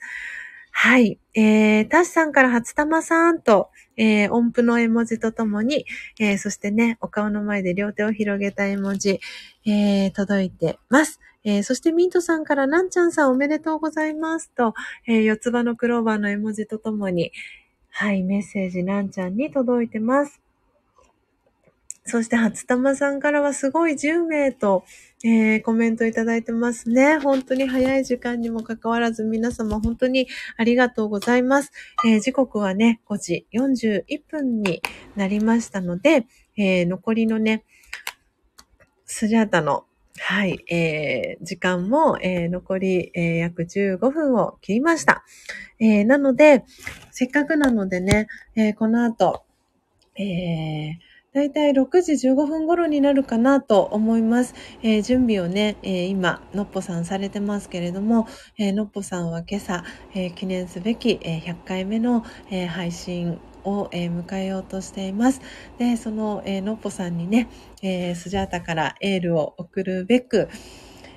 はい。えー、タシさんから初玉さんと、えー、音符の絵文字とともに、えー、そしてね、お顔の前で両手を広げた絵文字、えー、届いてます。えー、そしてミントさんからなんちゃんさんおめでとうございますと、えー、四つ葉のクローバーの絵文字とともに、はい、メッセージなんちゃんに届いてます。そして初玉さんからはすごいじゅう名と、えー、コメントいただいてますね。本当に早い時間にもかかわらず皆様本当にありがとうございます。えー、時刻はね、ごじよんじゅういっぷんになりましたので、えー、残りのね、スジャータのはい、えー、時間も、えー、残り、えー、約じゅうごふんを切りました。えー、なので、せっかくなのでね、えー、この後、えー、だいたいろくじじゅうごふん頃になるかなと思います。えー、準備をね、えー、今、のっぽさんされてますけれども、えー、のっぽさんは今朝、えー、記念すべき、えー、ひゃっかいめの、えー、配信を、えー、迎えようとしています。で、その、えー、のっぽさんにね、えー、スジャータからエールを送るべく、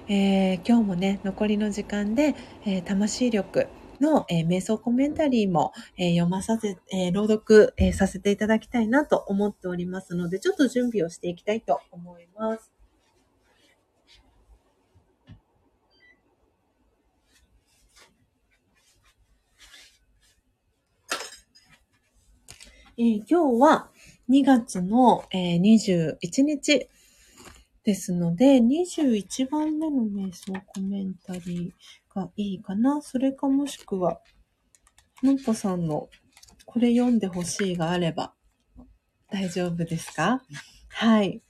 えー、今日もね、残りの時間で、えー、魂力の、えー、瞑想コメンタリーも、えー、読まさせ、えー、朗読、えー、させていただきたいなと思っておりますので、ちょっと準備をしていきたいと思います。えー、今日はにがつの、えー、にじゅういちにちですので、にじゅういちばんめの瞑想コメンタリーがいいかな。それかもしくは、のっぽさんのこれ読んでほしいがあれば大丈夫ですか？はい。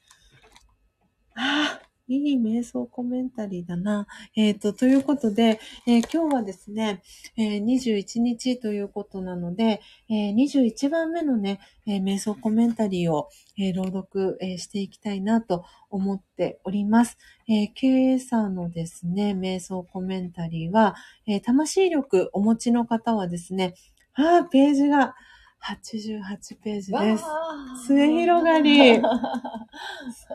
ああ、いい瞑想コメンタリーだな。えっと、ということで、えー、今日はですね、えー、にじゅういちにちということなので、えー、にじゅういちばんめのね、えー、瞑想コメンタリーを、えー、朗読、えー、していきたいなと思っております。えー、今朝のですね、瞑想コメンタリーは、えー、魂力お持ちの方はですね、あー、ページが、はちじゅうはちページです。末広がり。素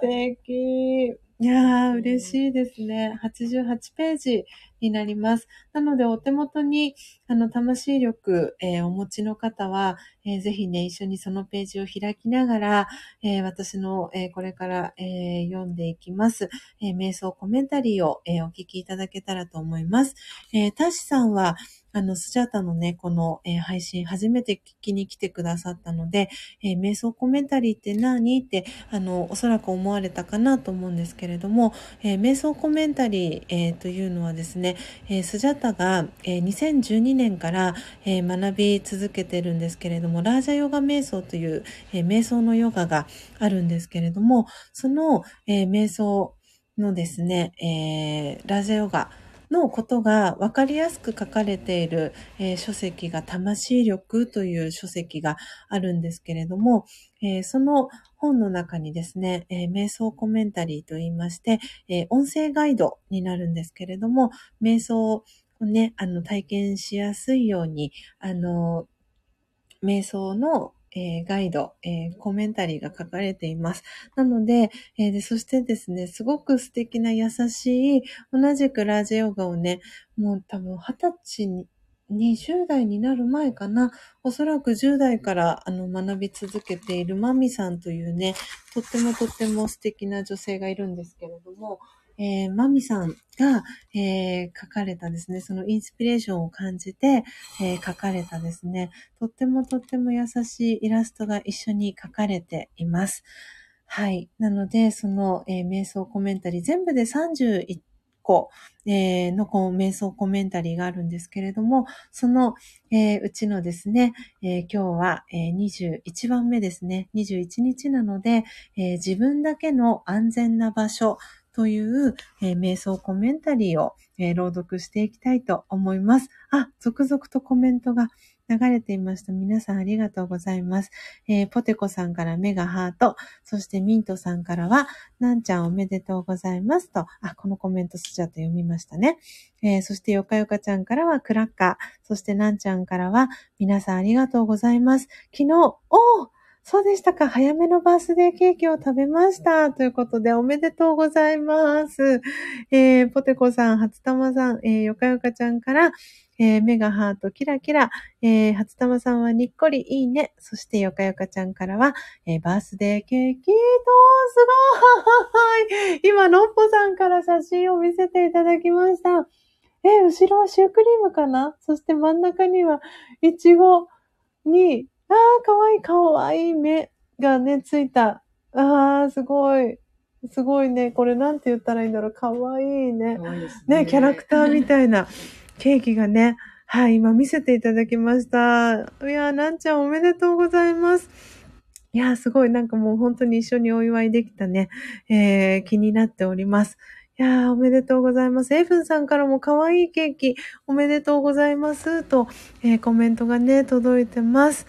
敵。いやー、嬉しいですね。はちじゅうはちページになります。なので、お手元に、あの、魂力、えー、お持ちの方は、えー、ぜひね、一緒にそのページを開きながら、えー、私の、えー、これから、えー、読んでいきます、えー、瞑想コメンタリーを、えー、お聞きいただけたらと思います。えー、タシさんは、あの、スジャータのね、この、えー、配信、初めて聞きに来てくださったので、えー、瞑想コメンタリーって何って、あの、おそらく思われたかなと思うんですけれども、えー、瞑想コメンタリー、えー、というのはですね、えー、スジャータが、えー、にせんじゅうにねんから、えー、学び続けてるんですけれども、ラージャヨガ瞑想という、えー、瞑想のヨガがあるんですけれども、その、えー、瞑想のですね、えー、ラージャヨガ、のことが分かりやすく書かれている、えー、書籍が魂力という書籍があるんですけれども、えー、その本の中にですね、えー、瞑想コメンタリーといいまして、えー、音声ガイドになるんですけれども、瞑想をね、あの、体験しやすいように、あの、瞑想のえー、ガイド、えー、コメンタリーが書かれています。なので、えー、で、そしてですね、すごく素敵な優しい、同じくラージヨガをね、もう多分はたちに、にじゅうだいになる前かな、おそらくじゅうだいからあの学び続けているマミさんというね、とってもとっても素敵な女性がいるんですけれども、えー、マミさんが、えー、書かれたですね、そのインスピレーションを感じて、えー、書かれたですね、とってもとっても優しいイラストが一緒に書かれています。はい。なので、その、えー、瞑想コメンタリー、全部でさんじゅういっこ、えー、のこの瞑想コメンタリーがあるんですけれども、その、えー、うちのですね、えー、今日は、えー、にじゅういちばんめですね、にじゅういちにちなので、えー、自分だけの安全な場所、という、えー、瞑想コメンタリーを、えー、朗読していきたいと思います。あ、続々とコメントが流れていました。皆さんありがとうございます。えー、ポテコさんからメガハート、そしてミントさんからは、なんちゃんおめでとうございますと、あ、このコメントスチャット読みましたね。えー、そしてよかよかちゃんからはクラッカー、そしてなんちゃんからは、皆さんありがとうございます。昨日、おーそうでしたか。早めのバースデーケーキを食べました。ということで、おめでとうございます。えー、ポテコさん、初玉さん、えー、よかよかちゃんから、えー、メガハート、キラキラ、えー、初玉さんはにっこりいいね。そして、よかよかちゃんからは、えー、バースデーケーキと、すごい今、のっぽさんから写真を見せていただきました。えー、後ろはシュークリームかな？そして真ん中には、いちごに、ああ、かわいい、かわいい目がね、ついた。ああ、すごい。すごいね。これなんて言ったらいいんだろう。かわいいね。ね、ね、キャラクターみたいなケーキがね、はい、今見せていただきました。いやー、なんちゃんおめでとうございます。いやー、すごい。なんかもう本当に一緒にお祝いできたね、えー、気になっております。いやー、おめでとうございます。エフンさんからも可愛いケーキ、おめでとうございます。と、えー、コメントがね、届いてます。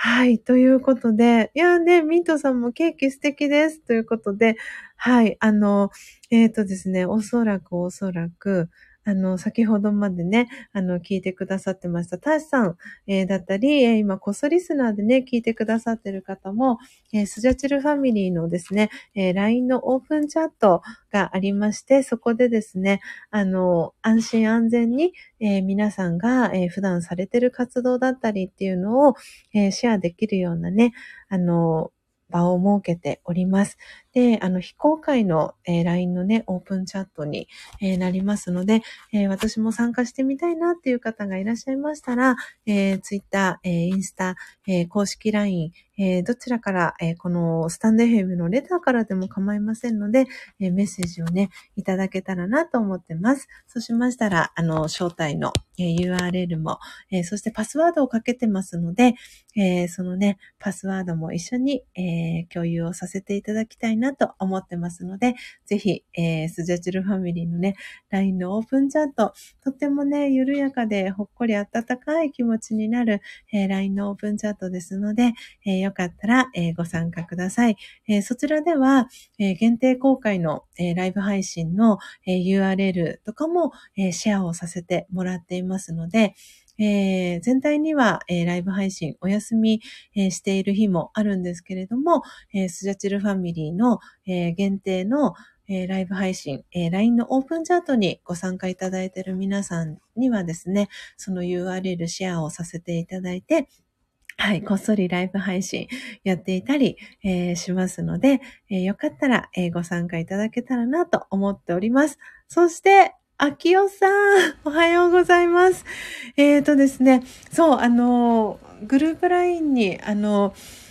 はい。ということで、いやーね、ミントさんもケーキ素敵です。ということで、はい。あの、えっとですね、おそらくおそらく、あの、先ほどまでね、あの、聞いてくださってました。タシさん、えー、だったり、えー、今、コソリスナーでね、聞いてくださってる方も、えー、スジャチルファミリーのですね、えー、ライン のオープンチャットがありまして、そこでですね、あの、安心安全に、えー、皆さんが、えー、普段されてる活動だったりっていうのを、えー、シェアできるようなね、あの、場を設けております。で、あの、非公開の、えー、ライン のね、オープンチャットに、えー、なりますので、えー、私も参加してみたいなっていう方がいらっしゃいましたら、えー、Twitter、えー、インスタ、えー、公式 ライン、えー、どちらから、えー、このスタンド エフエム のレターからでも構いませんので、えー、メッセージをね、いただけたらなと思ってます。そうしましたら、あの、招待の、えー、ユーアールエル も、えー、そしてパスワードをかけてますので、えー、そのね、パスワードも一緒に、えー、共有をさせていただきたいなと思ってますので、ぜひ、えー、スジャチルファミリーのね、ライン のオープンチャット、とてもね、緩やかでほっこり温かい気持ちになる、えー、ライン のオープンチャットですので、えーよかったら、えー、ご参加ください。えー、そちらでは、えー、限定公開の、えー、ライブ配信の、えー、ユーアールエル とかも、えー、シェアをさせてもらっていますので、えー、全体には、えー、ライブ配信お休み、えー、している日もあるんですけれども、えー、スジャチルファミリーの、えー、限定のえー、ライブ配信、えー、ライン のオープンチャットにご参加いただいている皆さんにはですね、その ユーアールエル シェアをさせていただいて、はい、こっそりライブ配信やっていたり、えー、しますので、えー、よかったら、えー、ご参加いただけたらなと思っております。そして、あきよさん、おはようございます。えーとですね、そう、あのー、グループ ライン に、あのー、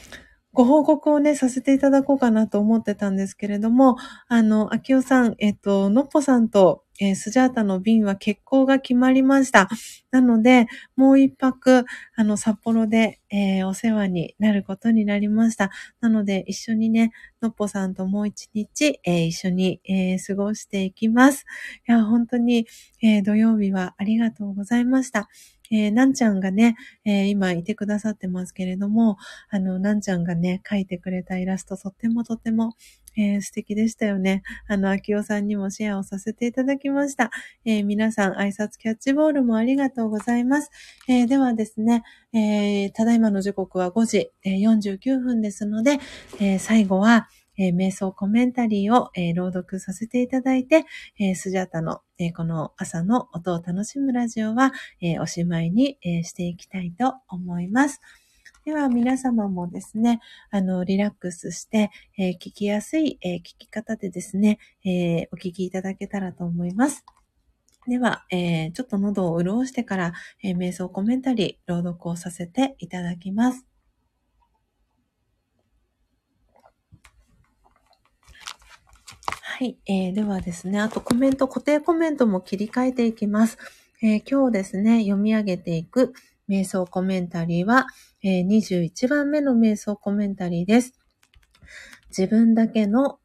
ご報告をね、させていただこうかなと思ってたんですけれども、あの、あきおさん、えっと、のっぽさんと、えー、スジャータの便は欠航が決まりました。なので、もう一泊、あの、札幌で、えー、お世話になることになりました。なので、一緒にね、のっぽさんともう一日、えー、一緒に、えー、過ごしていきます。いや、本当に、えー、土曜日はありがとうございました。えー、なんちゃんがね、えー、今いてくださってますけれども、あの、なんちゃんがね、描いてくれたイラスト、とってもとっても、えー、素敵でしたよね。あの、あきおさんにもシェアをさせていただきました。えー、皆さん、挨拶キャッチボールもありがとうございます。えー、ではですね、えー、ただいまの時刻はごじ、えー、よんじゅうきゅうふんですので、えー、最後は、えー、瞑想コメンタリーを、えー、朗読させていただいて、えー、スジャタの、えー、この朝の音を楽しむラジオは、えー、おしまいに、えー、していきたいと思います。では皆様もですね、あのリラックスして、えー、聞きやすい、えー、聞き方でですね、えー、お聞きいただけたらと思います。では、えー、ちょっと喉を潤してから、えー、瞑想コメンタリー朗読をさせていただきます。はい、えー、ではですね、あとコメント、固定コメントも切り替えていきます。えー、今日ですね、読み上げていく瞑想コメンタリーは、えー、にじゅういちばんめの瞑想コメンタリーです。自分だけの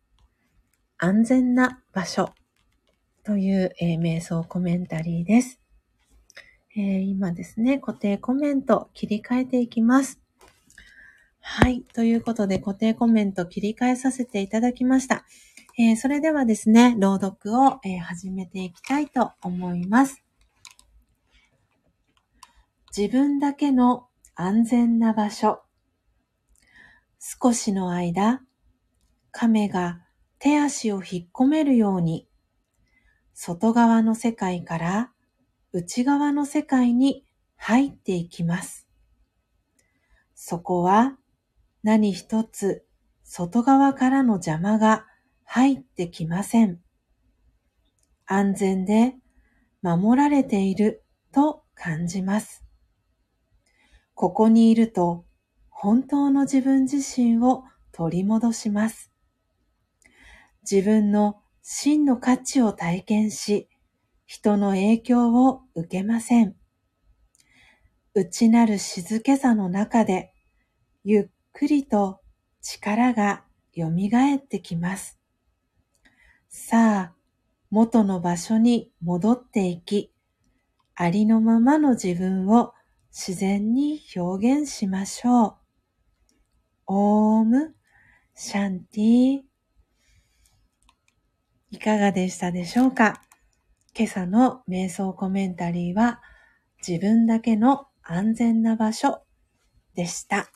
安全な場所という、えー、瞑想コメンタリーです、えー。今ですね、固定コメント切り替えていきます。はい、ということで固定コメント切り替えさせていただきました。えー、それではですね、朗読を、えー、始めていきたいと思います。自分だけの安全な場所。少しの間、亀が手足を引っ込めるように、外側の世界から内側の世界に入っていきます。そこは何一つ外側からの邪魔が入ってきません。安全で守られていると感じます。ここにいると本当の自分自身を取り戻します。自分の真の価値を体験し、人の影響を受けません。内なる静けさの中で、ゆっくりと力が蘇ってきます。さあ、元の場所に戻っていき、ありのままの自分を自然に表現しましょう。オームシャンティ。いかがでしたでしょうか？今朝の瞑想コメンタリーは、自分だけの安全な場所でした。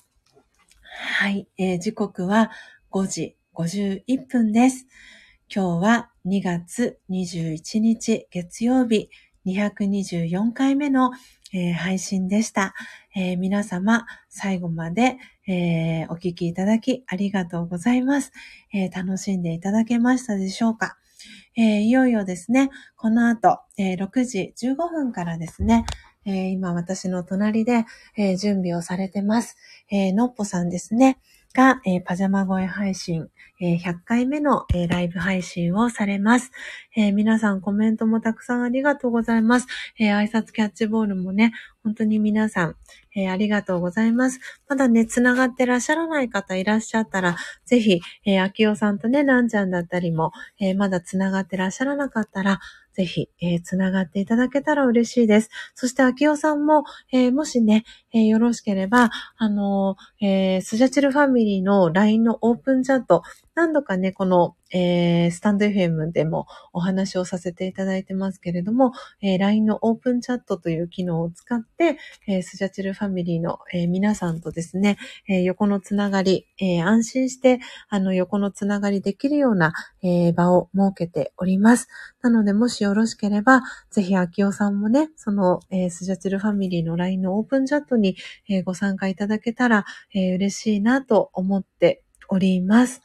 はい、えー、時刻はごじごじゅういっぷんです。今日はにがつにじゅういちにち月曜日にひゃくにじゅうよんかいめの、えー、配信でした、えー。皆様最後まで、えー、お聞きいただきありがとうございます、えー。楽しんでいただけましたでしょうか？えー、いよいよですね、この後、えー、ろくじじゅうごふんからですね、えー、今私の隣で、えー、準備をされてます、えー、のっぽさんですね。が、えー、パジャマ声配信、えー、ひゃっかいめの、えー、ライブ配信をされます、えー。皆さんコメントもたくさんありがとうございます。えー、挨拶キャッチボールもね、本当に皆さん、えー、ありがとうございます。まだね、つながってらっしゃらない方いらっしゃったら、ぜひ、えー、あきおさんとね、なんちゃんだったりも、えー、まだつながってらっしゃらなかったら、ぜひ、えー、つながっていただけたら嬉しいです。そして、あきおさんも、えー、もしね、えー、よろしければ、あのーえー、スジャチルファミリーの ライン のオープンチャット、何度かね、この、えー、スタンド エフエム でもお話をさせていただいてますけれども、えー、ライン のオープンチャットという機能を使って、えー、スジャチルファミリーの、えー、皆さんとですね、えー、横のつながり、えー、安心してあの横のつながりできるような、えー、場を設けております。なので、もしよろしければ、ぜひあきおさんもね、その、えー、スジャチルファミリーの ライン のオープンチャットに、えー、ご参加いただけたら、えー、嬉しいなと思っております。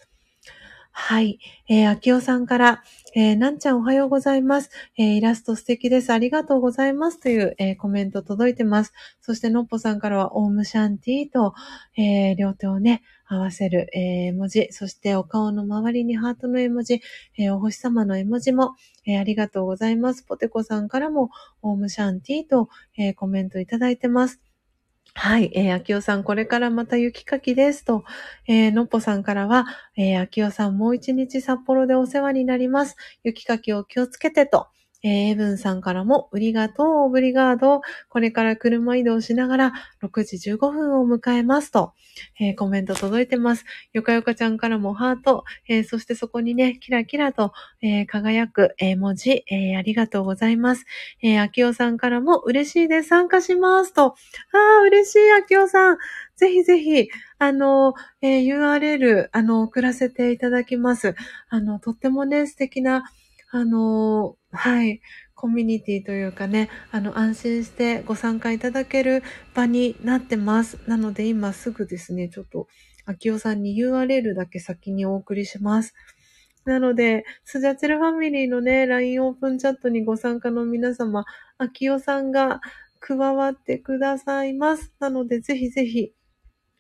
はい。えー、あきおさんから、えー、なんちゃんおはようございます。えー、イラスト素敵です。ありがとうございます。という、えー、コメント届いてます。そして、のっぽさんからは、オームシャンティと、えー、両手をね、合わせる、えー、文字。そして、お顔の周りにハートの絵文字。えー、お星様の絵文字も、えー、ありがとうございます。ポテコさんからも、オームシャンティと、えー、コメントいただいてます。はい、えー、あきおさん、これからまた雪かきですと、えー、のっぽさんからは、えー、あきおさん、もう一日札幌でお世話になります。雪かきを気をつけてと、えー、エブンさんからも、うりがとう、オブリガード、これから車移動しながら、ろくじじゅうごふんを迎えますと、えー、コメント届いてます。よかよかちゃんからもハート、えー、そしてそこにね、キラキラと、えー、輝く、えー、文字、えー、ありがとうございます。えー、あきおさんからも、嬉しいです、参加しますと、あー、嬉しい、あきおさん。ぜひぜひ、あの、えー、ユーアールエル、あの、送らせていただきます。あの、とってもね、素敵な、あのー、はい、コミュニティというかね、あの安心してご参加いただける場になってます。なので今すぐですね、ちょっと秋代さんに ユーアールエル だけ先にお送りします。なのでスジャチルファミリーのね ライン オープンチャットにご参加の皆様、秋代さんが加わってくださいます。なのでぜひぜひ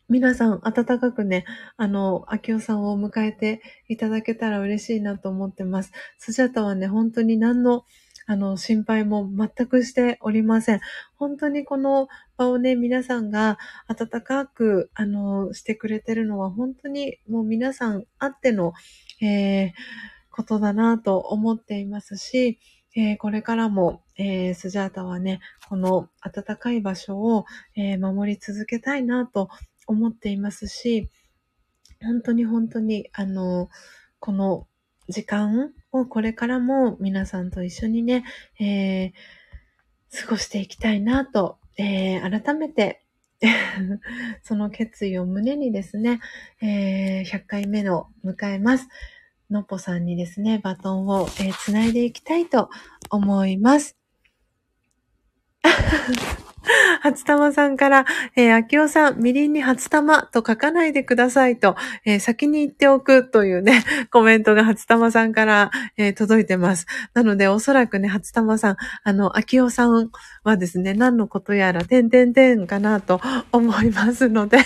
皆さん温かくね、あの、秋代さんを迎えていただけたら嬉しいなと思ってます。スジャタはね、本当に何の、あの、心配も全くしておりません。本当にこの場をね、皆さんが温かく、あの、してくれてるのは本当にもう皆さんあっての、えー、ことだなと思っていますし、えー、これからも、えー、スジャタはね、この温かい場所を、えー、守り続けたいなと思っていますし、本当に本当にあのこの時間をこれからも皆さんと一緒にね、えー、過ごしていきたいなと、えー、改めてその決意を胸にですね、えー、ひゃっかいめを迎えます。のっぽさんにですねバトンを、えー、つないでいきたいと思います。初玉さんから、えー、秋代さん、みりんに初玉と書かないでくださいと、えー、先に言っておくというね、コメントが初玉さんから、えー、届いてます。なので、おそらくね、初玉さん、あの、秋代さんはですね、何のことやら、てんてんてんかなと思いますので、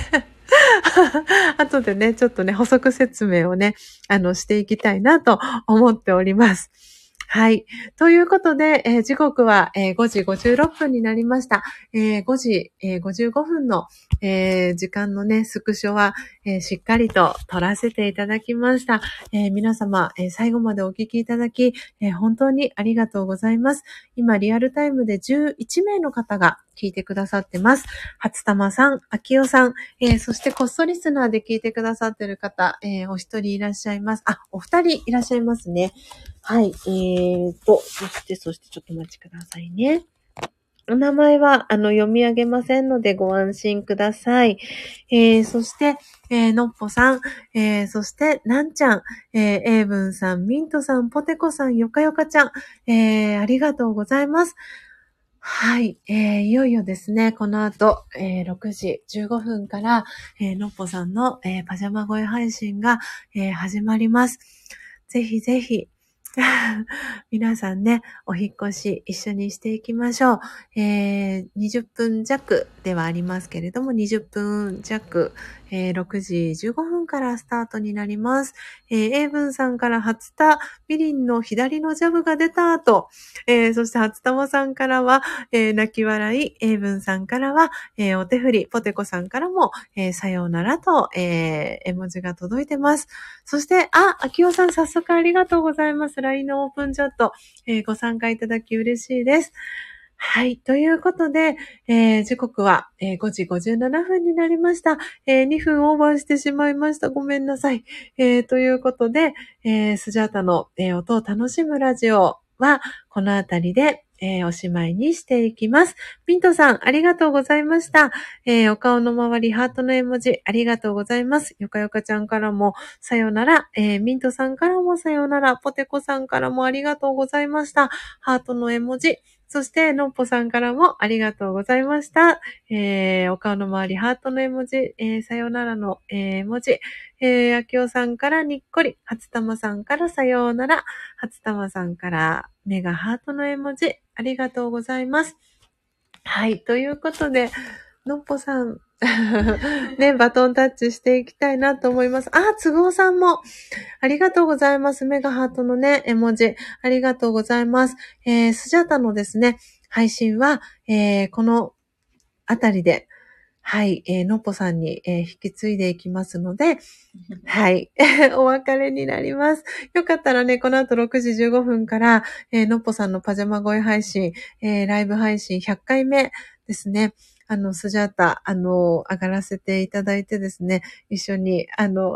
後でね、ちょっとね、補足説明をね、あの、していきたいなと思っております。はい。ということで、えー、時刻は、えー、ごじごじゅうろっぷんになりました。えー、ごじ、えー、ごじゅうごふんの、えー、時間のね、スクショは、えー、しっかりと撮らせていただきました。えー、皆様、えー、最後までお聞きいただき、えー、本当にありがとうございます。今、リアルタイムでじゅういちめいの方が聞いてくださってます。初玉さん、秋代さん、えー、そしてコストリスナーで聞いてくださってる方、えー、お一人いらっしゃいます。あ、お二人いらっしゃいますね。はい、えーと、そして、そして、ちょっとお待ちくださいね。お名前は、あの、読み上げませんので、ご安心ください。えー、そして、えー、のっぽさん、えー、そして、なんちゃん、えー、えいぶんさん、みんとさん、ぽてこさん、よかよかちゃん、えー、ありがとうございます。はい、えー、いよいよですね、この後、えー、ろくじじゅうごふんから、えー、のっぽさんの、えー、パジャマ声配信が、えー、始まります。ぜひぜひ、皆さんね、お引越し一緒にしていきましょう。えー、にじゅっぷんじゃくではありますけれども、にじゅっぷんじゃく、えー、ろくじじゅうごふんからスタートになります。えー、英文さんから初田みりんの左のジャブが出たと、えー、そして初玉さんからは、えー、泣き笑い、英文さんからは、えー、お手振り、ポテコさんからも、えー、さようならと、えー、絵文字が届いてます。そして、あ、秋代さん早速ありがとうございます。ライン のオープンチャット、えー、ご参加いただき嬉しいです。はい。ということで、えー、時刻は、えー、ごじごじゅうななふんになりました、えー。にふんオーバーしてしまいました。ごめんなさい。えー、ということで、えー、スジャータの、えー、音を楽しむラジオは、このあたりで、えー、おしまいにしていきます。ミントさん、ありがとうございました。えー、お顔の周り、ハートの絵文字、ありがとうございます。よかよかちゃんからも、さよなら。えー、ミントさんからも、さよなら。ポテコさんからも、ありがとうございました。ハートの絵文字。そして、のっぽさんからも、ありがとうございました。えー、お顔の周り、ハートの絵文字。えー、さよならの、えー、絵文字。えー、あきおさんからにっこり。初玉さんからさようなら。初玉さんから、目がハートの絵文字。ありがとうございます。はい。ということで、のっぽさん、ね、バトンタッチしていきたいなと思います。あ、つぐおさんも、ありがとうございます。メガハートのね、絵文字、ありがとうございます。えー、スジャタのですね、配信は、えー、このあたりで、はい、えー、のっぽさんに、えー、引き継いでいきますので、はい、お別れになります。よかったらね、この後ろくじじゅうごふんから、えー、のっぽさんのパジャマ声配信、えー、ライブ配信ひゃっかいめですね。あの、スジャータ、あの、上がらせていただいてですね、一緒に、あの、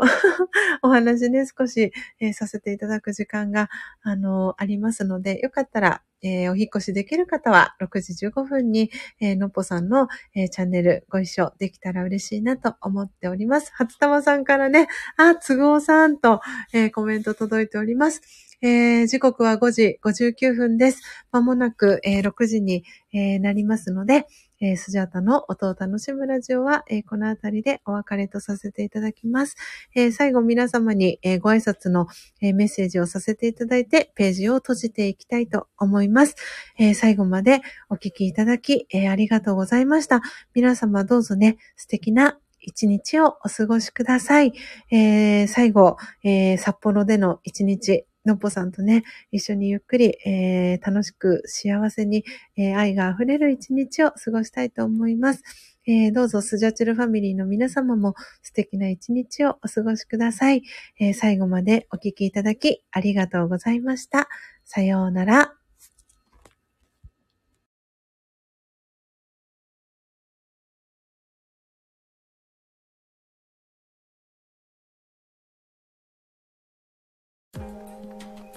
お話ね、少し、えー、させていただく時間が、あの、ありますので、よかったら、えー、お引越しできる方は、ろくじじゅうごふんに、えー、のっぽさんの、えー、チャンネルご一緒できたら嬉しいなと思っております。初玉さんからね、あ、つぐおさんと、えー、コメント届いております。えー、時刻はごじごじゅうきゅうふんです。まもなく、えー、ろくじに、えー、なりますので、えー、スジャータの音を楽しむラジオは、えー、このあたりでお別れとさせていただきます。えー、最後皆様に、えー、ご挨拶の、えー、メッセージをさせていただいて、ページを閉じていきたいと思います。えー、最後までお聞きいただき、えー、ありがとうございました。皆様どうぞね、素敵な一日をお過ごしください。えー、最後、えー、札幌での一日、のっぽさんとね、一緒にゆっくり、えー、楽しく幸せに、えー、愛が溢れる一日を過ごしたいと思います。えー、どうぞスジャチルファミリーの皆様も素敵な一日をお過ごしください。えー、最後までお聞きいただきありがとうございました。さようなら。you